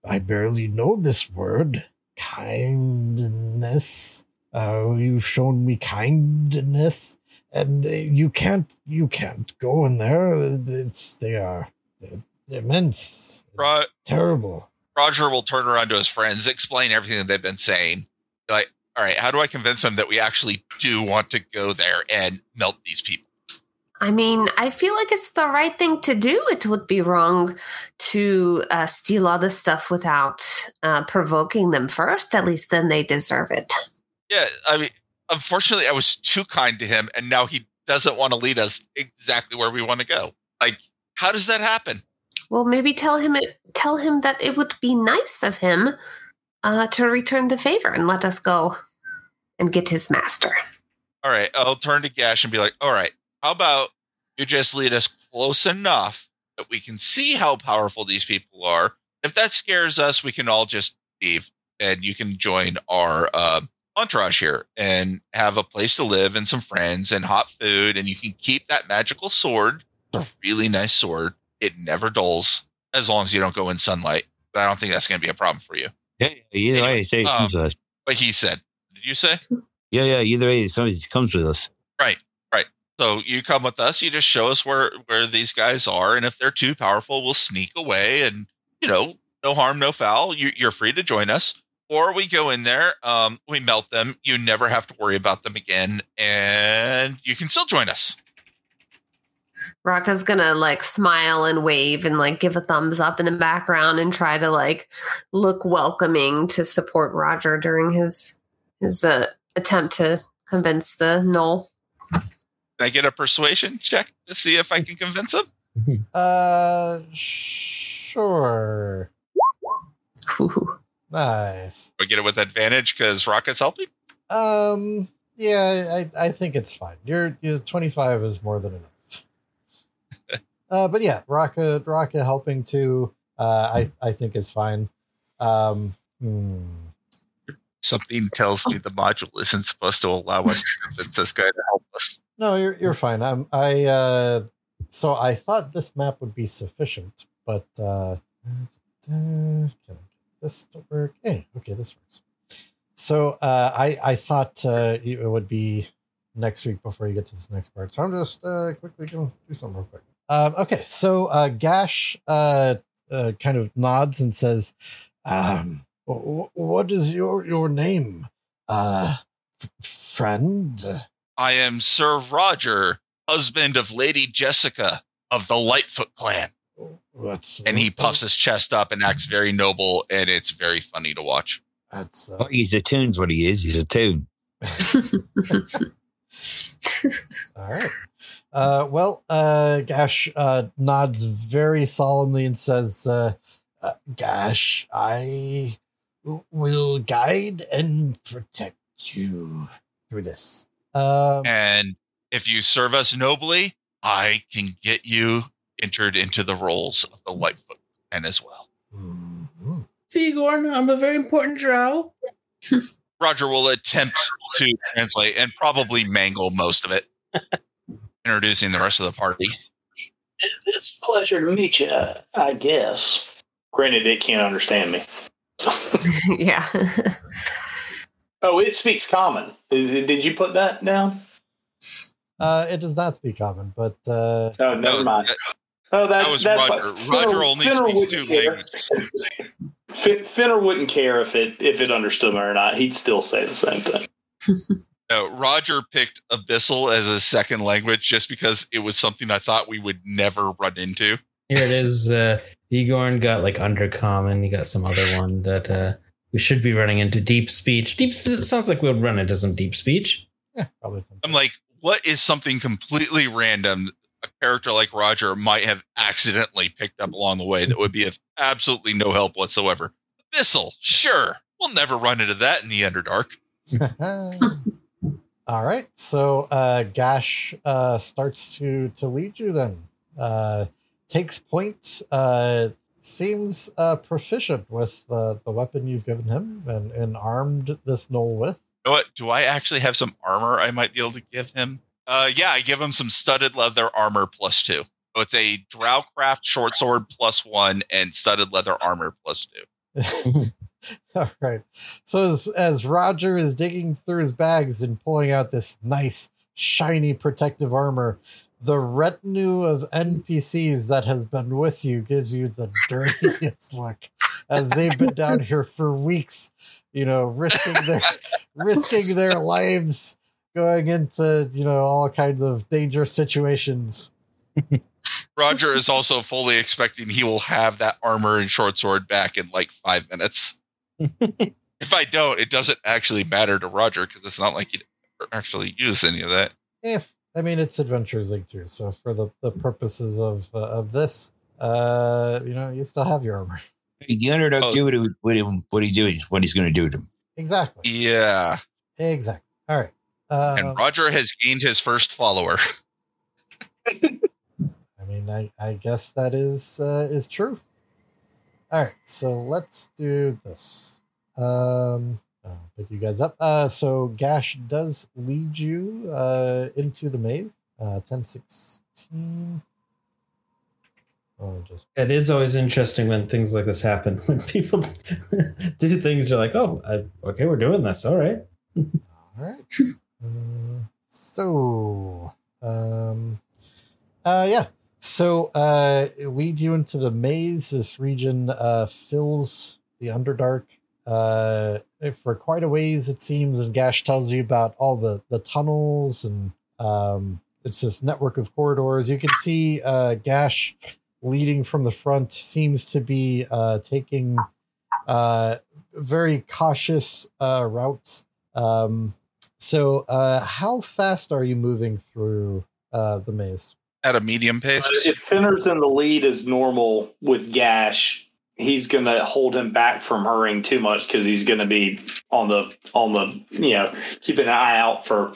I barely know this word, kindness. Uh, you've shown me kindness, and you can't you can't go in there. It's they are. They're, Immense. Ro- Terrible. Roger will turn around to his friends, explain everything that they've been saying. Like, all right, how do I convince them that we actually do want to go there and melt these people? I mean, I feel like it's the right thing to do. It would be wrong to uh, steal all this stuff without uh, provoking them first. At least then they deserve it. Yeah, I mean, unfortunately, I was too kind to him, and now he doesn't want to lead us exactly where we want to go. Like, how does that happen? Well, maybe tell him it, tell him that it would be nice of him uh, to return the favor and let us go and get his master. All right, I'll turn to Gash and be like, all right, how about you just lead us close enough that we can see how powerful these people are. If that scares us, we can all just leave and you can join our uh, entourage here and have a place to live and some friends and hot food. And you can keep that magical sword, a really nice sword. It never dulls as long as you don't go in sunlight. But I don't think that's going to be a problem for you. Yeah, either anyway, way, somebody um, comes with us. Like he said. Did you say? Yeah, yeah, either way, somebody comes with us. Right, right. So you come with us, you just show us where, where these guys are, and if they're too powerful, we'll sneak away and, you know, no harm, no foul. You, you're free to join us. Or we go in there, um, we melt them, you never have to worry about them again, and you can still join us. Raka's gonna like smile and wave and like give a thumbs up in the background and try to like look welcoming to support Roger during his his uh, attempt to convince the gnoll. Can I get a persuasion check to see if I can convince him? Uh, sure. Ooh. Nice. Do I get it with advantage because Raka's helping? Um, yeah, I I think it's fine. Your your twenty-five is more than enough. Uh, but yeah, Raka, Raka helping too. Uh, I, I think is fine. Um, hmm. Something tells me the module isn't supposed to allow us to convince this guy to help us. No, you're you're fine. I'm I. Uh, so I thought this map would be sufficient, but uh, can I get this to work? Hey, okay, this works. So uh, I I thought uh, it would be next week before you get to this next part. So I'm just uh, quickly gonna do something real quick. Um, okay, so uh, Gash uh, uh, kind of nods and says, um, w- what is your, your name, uh, f- friend? I am Sir Roger, husband of Lady Jessica of the Lightfoot clan. That's, and he puffs his chest up and acts very noble, and it's very funny to watch. That's, uh, well, he's a toon's what he is. He's a toon. All right. Uh, well, uh, Gash uh, nods very solemnly and says, uh, uh, Gash, I w- will guide and protect you through this. Um, and if you serve us nobly, I can get you entered into the rolls of the Lightfoot and as well. Mm-hmm. See, Gorn, I'm a very important drow. Roger will attempt to translate and probably mangle most of it. Introducing the rest of the party. It's a pleasure to meet you, I guess. Granted, it can't understand me. Yeah. Oh, it speaks common. Did you put that down? Uh, it does not speak common, but... Uh, oh, never no, mind. That, oh, that, that was that's Roger. Like, Roger Finner, only Finner speaks two care. languages. Finner wouldn't care if it, if it understood me or not. He'd still say the same thing. No, Roger picked Abyssal as a second language just because it was something I thought we would never run into. Here it is. Uh, Igorn got like Undercommon. He got some other one that uh, we should be running into. Deep speech. Deep sounds like we'll run into some deep speech. Yeah, probably. I'm like, what is something completely random a character like Roger might have accidentally picked up along the way that would be of absolutely no help whatsoever? Abyssal, sure. We'll never run into that in the Underdark. All right, so uh, Gash uh, starts to, to lead you then. Uh, takes points, uh, seems uh, proficient with the, the weapon you've given him and, and armed this gnoll with. What, do I actually have some armor I might be able to give him? Uh, yeah, I give him some studded leather armor plus two. So it's a Drowcraft short sword plus one and studded leather armor plus two. All right. So as, as Roger is digging through his bags and pulling out this nice, shiny protective armor, the retinue of N P Cs that has been with you gives you the dirtiest look, as they've been down here for weeks, you know, risking their risking their lives, going into, you know, all kinds of dangerous situations. Roger is also fully expecting he will have that armor and short sword back in like five minutes. If I don't, it doesn't actually matter to Roger because it's not like he'd ever actually use any of that. If I mean, it's Adventures League too, so for the, the purposes of uh, of this, uh, you know, you still have your armor. The underdog oh. do it with him. What he do is what he's going to do to him. Exactly. Yeah. Exactly. All right. Uh, and Roger has gained his first follower. I mean, I, I guess that is uh, is true. All right, so let's do this. Um, I'll pick you guys up. Uh, so Gash does lead you uh, into the maze. Uh, ten sixteen. Oh, just it is always interesting when things like this happen. When people do things, you're like, "Oh, I, okay, we're doing this. All right." All right. Uh, so, um, uh, yeah. So uh, it leads you into the maze. This region uh, fills the Underdark uh, for quite a ways, it seems. And Gash tells you about all the, the tunnels and um, it's this network of corridors. You can see uh, Gash leading from the front seems to be uh, taking uh, very cautious uh, routes. Um, so uh, how fast are you moving through uh, the maze? At a medium pace. If Finner's in the lead as normal with Gash, he's going to hold him back from hurrying too much because he's going to be on the, on the, you know, keeping an eye out for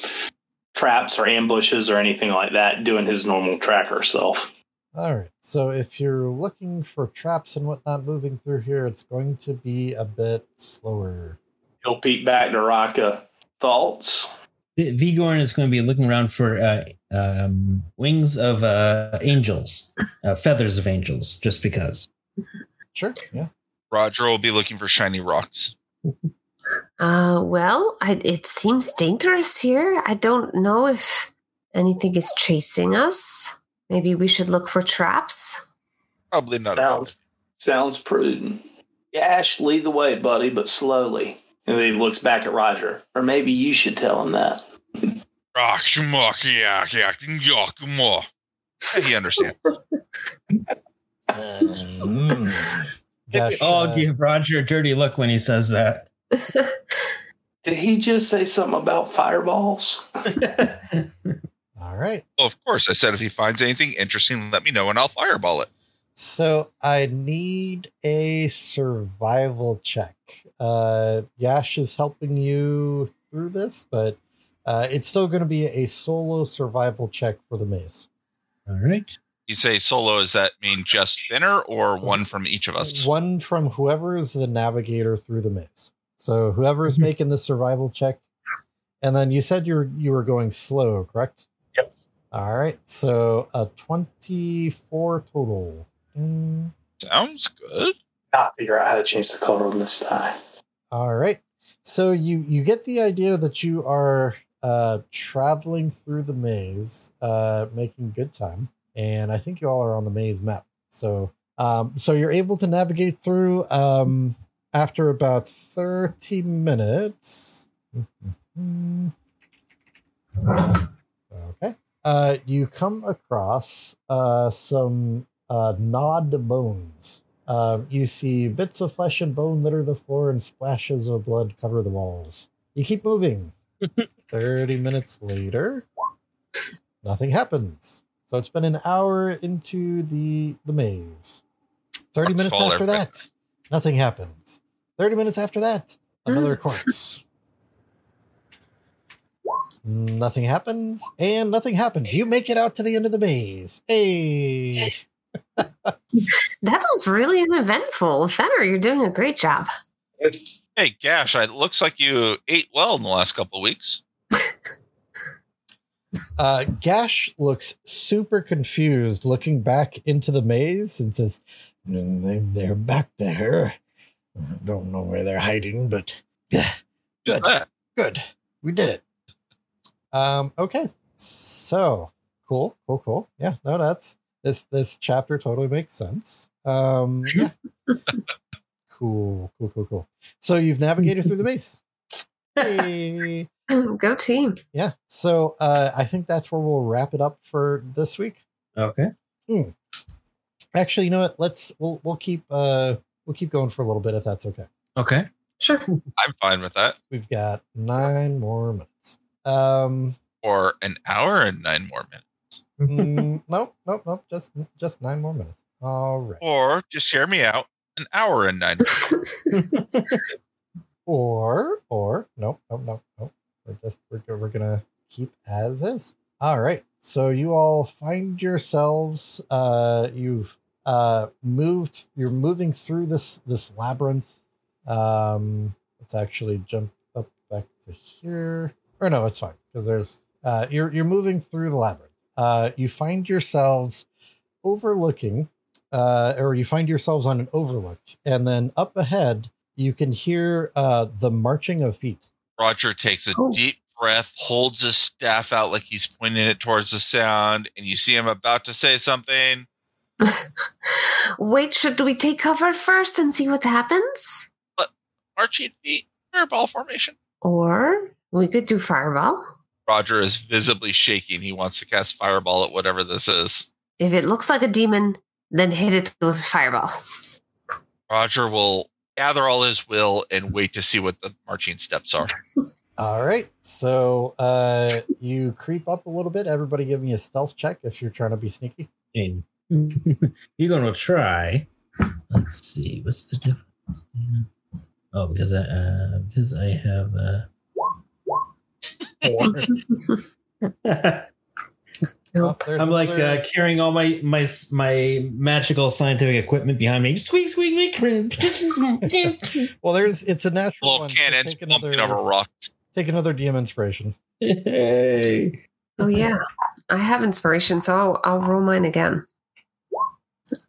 traps or ambushes or anything like that, doing his normal tracker self. All right. So if you're looking for traps and whatnot moving through here, it's going to be a bit slower. He'll peek back to Raka. Thoughts? Vigorn is going to be looking around for uh, um, wings of uh, angels, uh, feathers of angels, just because. Sure, yeah. Roger will be looking for shiny rocks. Uh, well, I, it seems dangerous here. I don't know if anything is chasing us. Maybe we should look for traps. Probably not. Sounds, sounds prudent. Gash, lead the way, buddy, but slowly. And then he looks back at Roger. Or maybe you should tell him that. He understands. um, Gosh, we all uh, give Roger a dirty look when he says that. Did he just say something about fireballs? All right. Well, of course. I said if he finds anything interesting, let me know and I'll fireball it. So I need a survival check. Uh, Yash is helping you through this, but uh, it's still going to be a solo survival check for the maze. All right. You say solo, does that mean just Finner or one from each of us? One from whoever is the navigator through the maze. So whoever is mm-hmm. making the survival check. And then you said you're you were going slow, correct? Yep. All right. So a twenty-four total. Mm. Sounds good. Not figure out how to change the color on this tie. All right. So you, you get the idea that you are uh, traveling through the maze, uh, making good time. And I think you all are on the maze map. So um, so you're able to navigate through um, after about thirty minutes. Mm-hmm. Okay. Uh, you come across uh, some uh, gnawed bones. Um, you see bits of flesh and bone litter the floor and splashes of blood cover the walls. You keep moving. thirty minutes later, nothing happens. So it's been an hour into the, the maze. thirty Let's minutes after everything. That, nothing happens. thirty minutes after that, another corpse. Nothing happens, and nothing happens. You make it out to the end of the maze. Hey! That was really uneventful. Fenner, you're doing a great job. Hey, Gash, it looks like you ate well in the last couple of weeks. uh, Gash looks super confused, looking back into the maze and says, they're back there. I don't know where they're hiding, but good. Good. We did it. Um, okay. So cool, cool, cool. Yeah, no, that's this this chapter totally makes sense. Um yeah. Cool, cool, cool, cool. So you've navigated through the maze. Hey. Go team. Yeah. So uh I think that's where we'll wrap it up for this week. Okay. Mm. Actually, you know what? Let's we'll we'll keep uh we'll keep going for a little bit if that's okay. Okay. Sure. I'm fine with that. We've got nine more minutes. Um Or an hour and nine more minutes. Mm, nope, nope, nope. Just, just nine more minutes. All right. Or just hear me out. An hour and nine minutes. or, or nope, nope, nope, nope. We're just we're we're gonna keep as is. All right. So you all find yourselves. Uh, you've uh moved. You're moving through this this labyrinth. Um, let's actually jump up back to here. Or no, it's fine because there's. Uh, you're you're moving through the labyrinth. Uh, you find yourselves overlooking, uh, or you find yourselves on an overlook, and then up ahead you can hear uh, the marching of feet. Roger takes a oh. deep breath, holds his staff out like he's pointing it towards the sound, and you see him about to say something. Wait, should we take cover first and see what happens? But marching feet, fireball formation, or we could do fireball. Roger is visibly shaking. He wants to cast fireball at whatever this is. If it looks like a demon, then hit it with fireball. Roger will gather all his will and wait to see what the marching steps are. All right. So uh, you creep up a little bit. Everybody give me a stealth check if you're trying to be sneaky. You're going to try. Let's see. What's the difference? Oh, because I, uh, because I have... Uh, nope. I'm like uh, carrying all my my my magical scientific equipment behind me. Squeak, squeak, squeak. Well, there's it's a natural little one. Cannons take another, over rocks. Take another D M inspiration. Hey. Oh yeah, I have inspiration, so I'll, I'll roll mine again.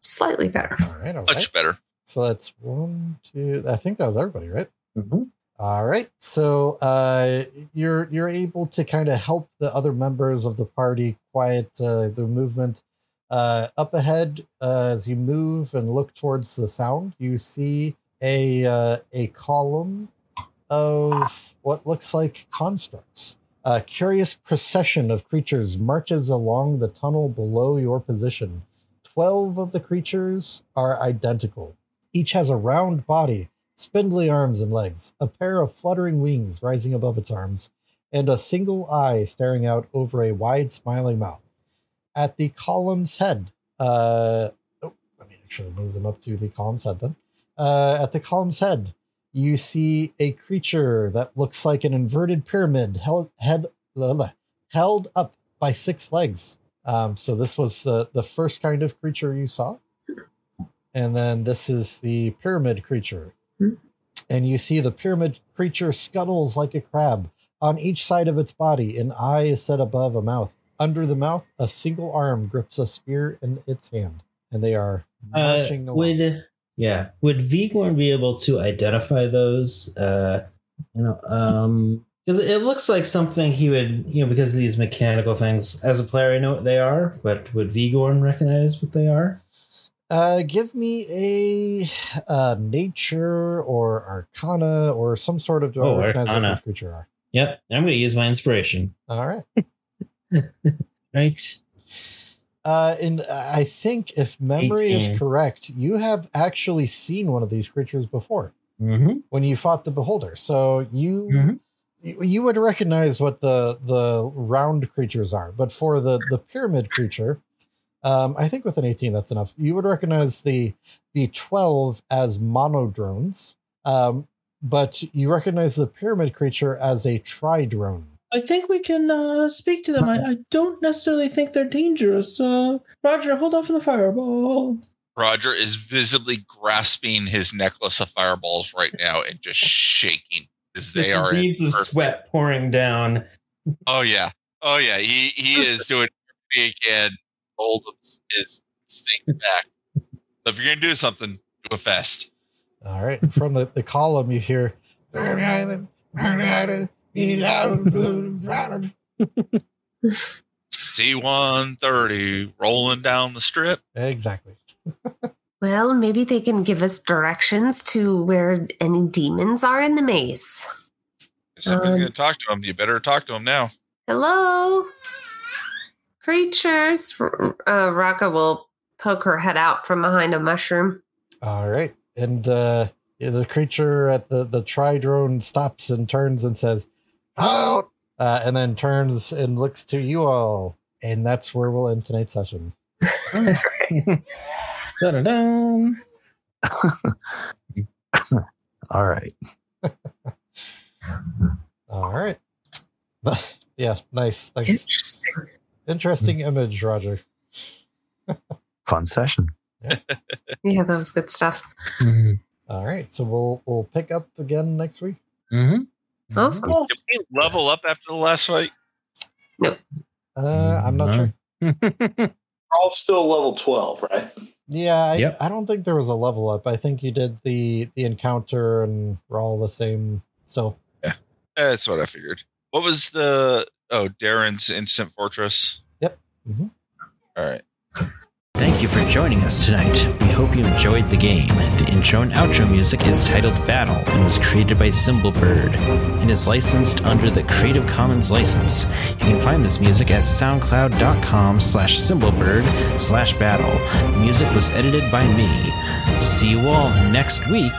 Slightly better. All right, all much right. better. So that's one, two. I think that was everybody, right? Mm-hmm. All right, so uh, you're you're able to kind of help the other members of the party quiet uh, their movement. Uh, up ahead, uh, as you move and look towards the sound, you see a uh, a column of what looks like constructs. A curious procession of creatures marches along the tunnel below your position. Twelve of the creatures are identical. Each has a round body, spindly arms and legs, a pair of fluttering wings rising above its arms, and a single eye staring out over a wide smiling mouth. At the column's head, uh, oh, let me actually move them up to the column's head then. Uh, at the column's head, you see a creature that looks like an inverted pyramid held, head, blah, blah, held up by six legs. Um, so this was the, the first kind of creature you saw. And then this is the pyramid creature. And you see the pyramid creature scuttles like a crab. On each side of its body, an eye is set above a mouth. Under the mouth, a single arm grips a spear in its hand. And they are marching uh, would, along. Yeah. Would Vigorn be able to identify those? Uh, you know, um, because it looks like something he would, you know, because of these mechanical things. As a player, I know what they are, but would Vigorn recognize what they are? Uh, give me a uh, nature or arcana or some sort of... Do oh, I recognize arcana. What this creature are? Yep, I'm going to use my inspiration. All right. Right. Uh, and I think if memory eighteen is correct, you have actually seen one of these creatures before. Mm-hmm. When you fought the Beholder. So you... Mm-hmm. You would recognize what the, the round creatures are, but for the, the pyramid creature... Um, I think with an eighteen, that's enough. You would recognize the the twelve as monodrones, um, but you recognize the pyramid creature as a tridrone. I think we can uh, speak to them. I, I don't necessarily think they're dangerous. Uh, Roger, hold off on the fireball. Roger is visibly grasping his necklace of fireballs right now and just shaking as they are. Beads of sweat pouring down. Oh yeah, oh yeah. He he is doing everything he can. Hold his instinct back. So if you're gonna do something, do it fast. All right. From the, the column, you hear. C one thirty rolling down the strip. Exactly. Well, maybe they can give us directions to where any demons are in the maze. If somebody's um, going to talk to them, you better talk to them now. Hello? Creatures. Uh, Raka will poke her head out from behind a mushroom. All right. And uh, the creature at the, the tri-drone stops and turns and says, out! Uh, and then turns and looks to you all. And that's where we'll end tonight's session. Da-da-da. All right. All right. Yeah, nice. Thanks. Interesting. Interesting image, Roger. Fun session. Yeah. Yeah, that was good stuff. Mm-hmm. All right, so we'll we'll pick up again next week. Mm-hmm. Awesome. Did we level up after the last fight? No. Uh, I'm not no. sure. We're all still level twelve, right? Yeah, I, yep. I don't think there was a level up. I think you did the, the encounter and we're all the same still. Yeah, that's what I figured. What was the... Oh, Daern's Instant Fortress? Yep. Mm-hmm. All right. Thank you for joining us tonight. We hope you enjoyed the game. The intro and outro music is titled Battle and was created by Symbolbird and is licensed under the Creative Commons license. You can find this music at soundcloud.com slash Symbolbird slash battle. The music was edited by me. See you all next week.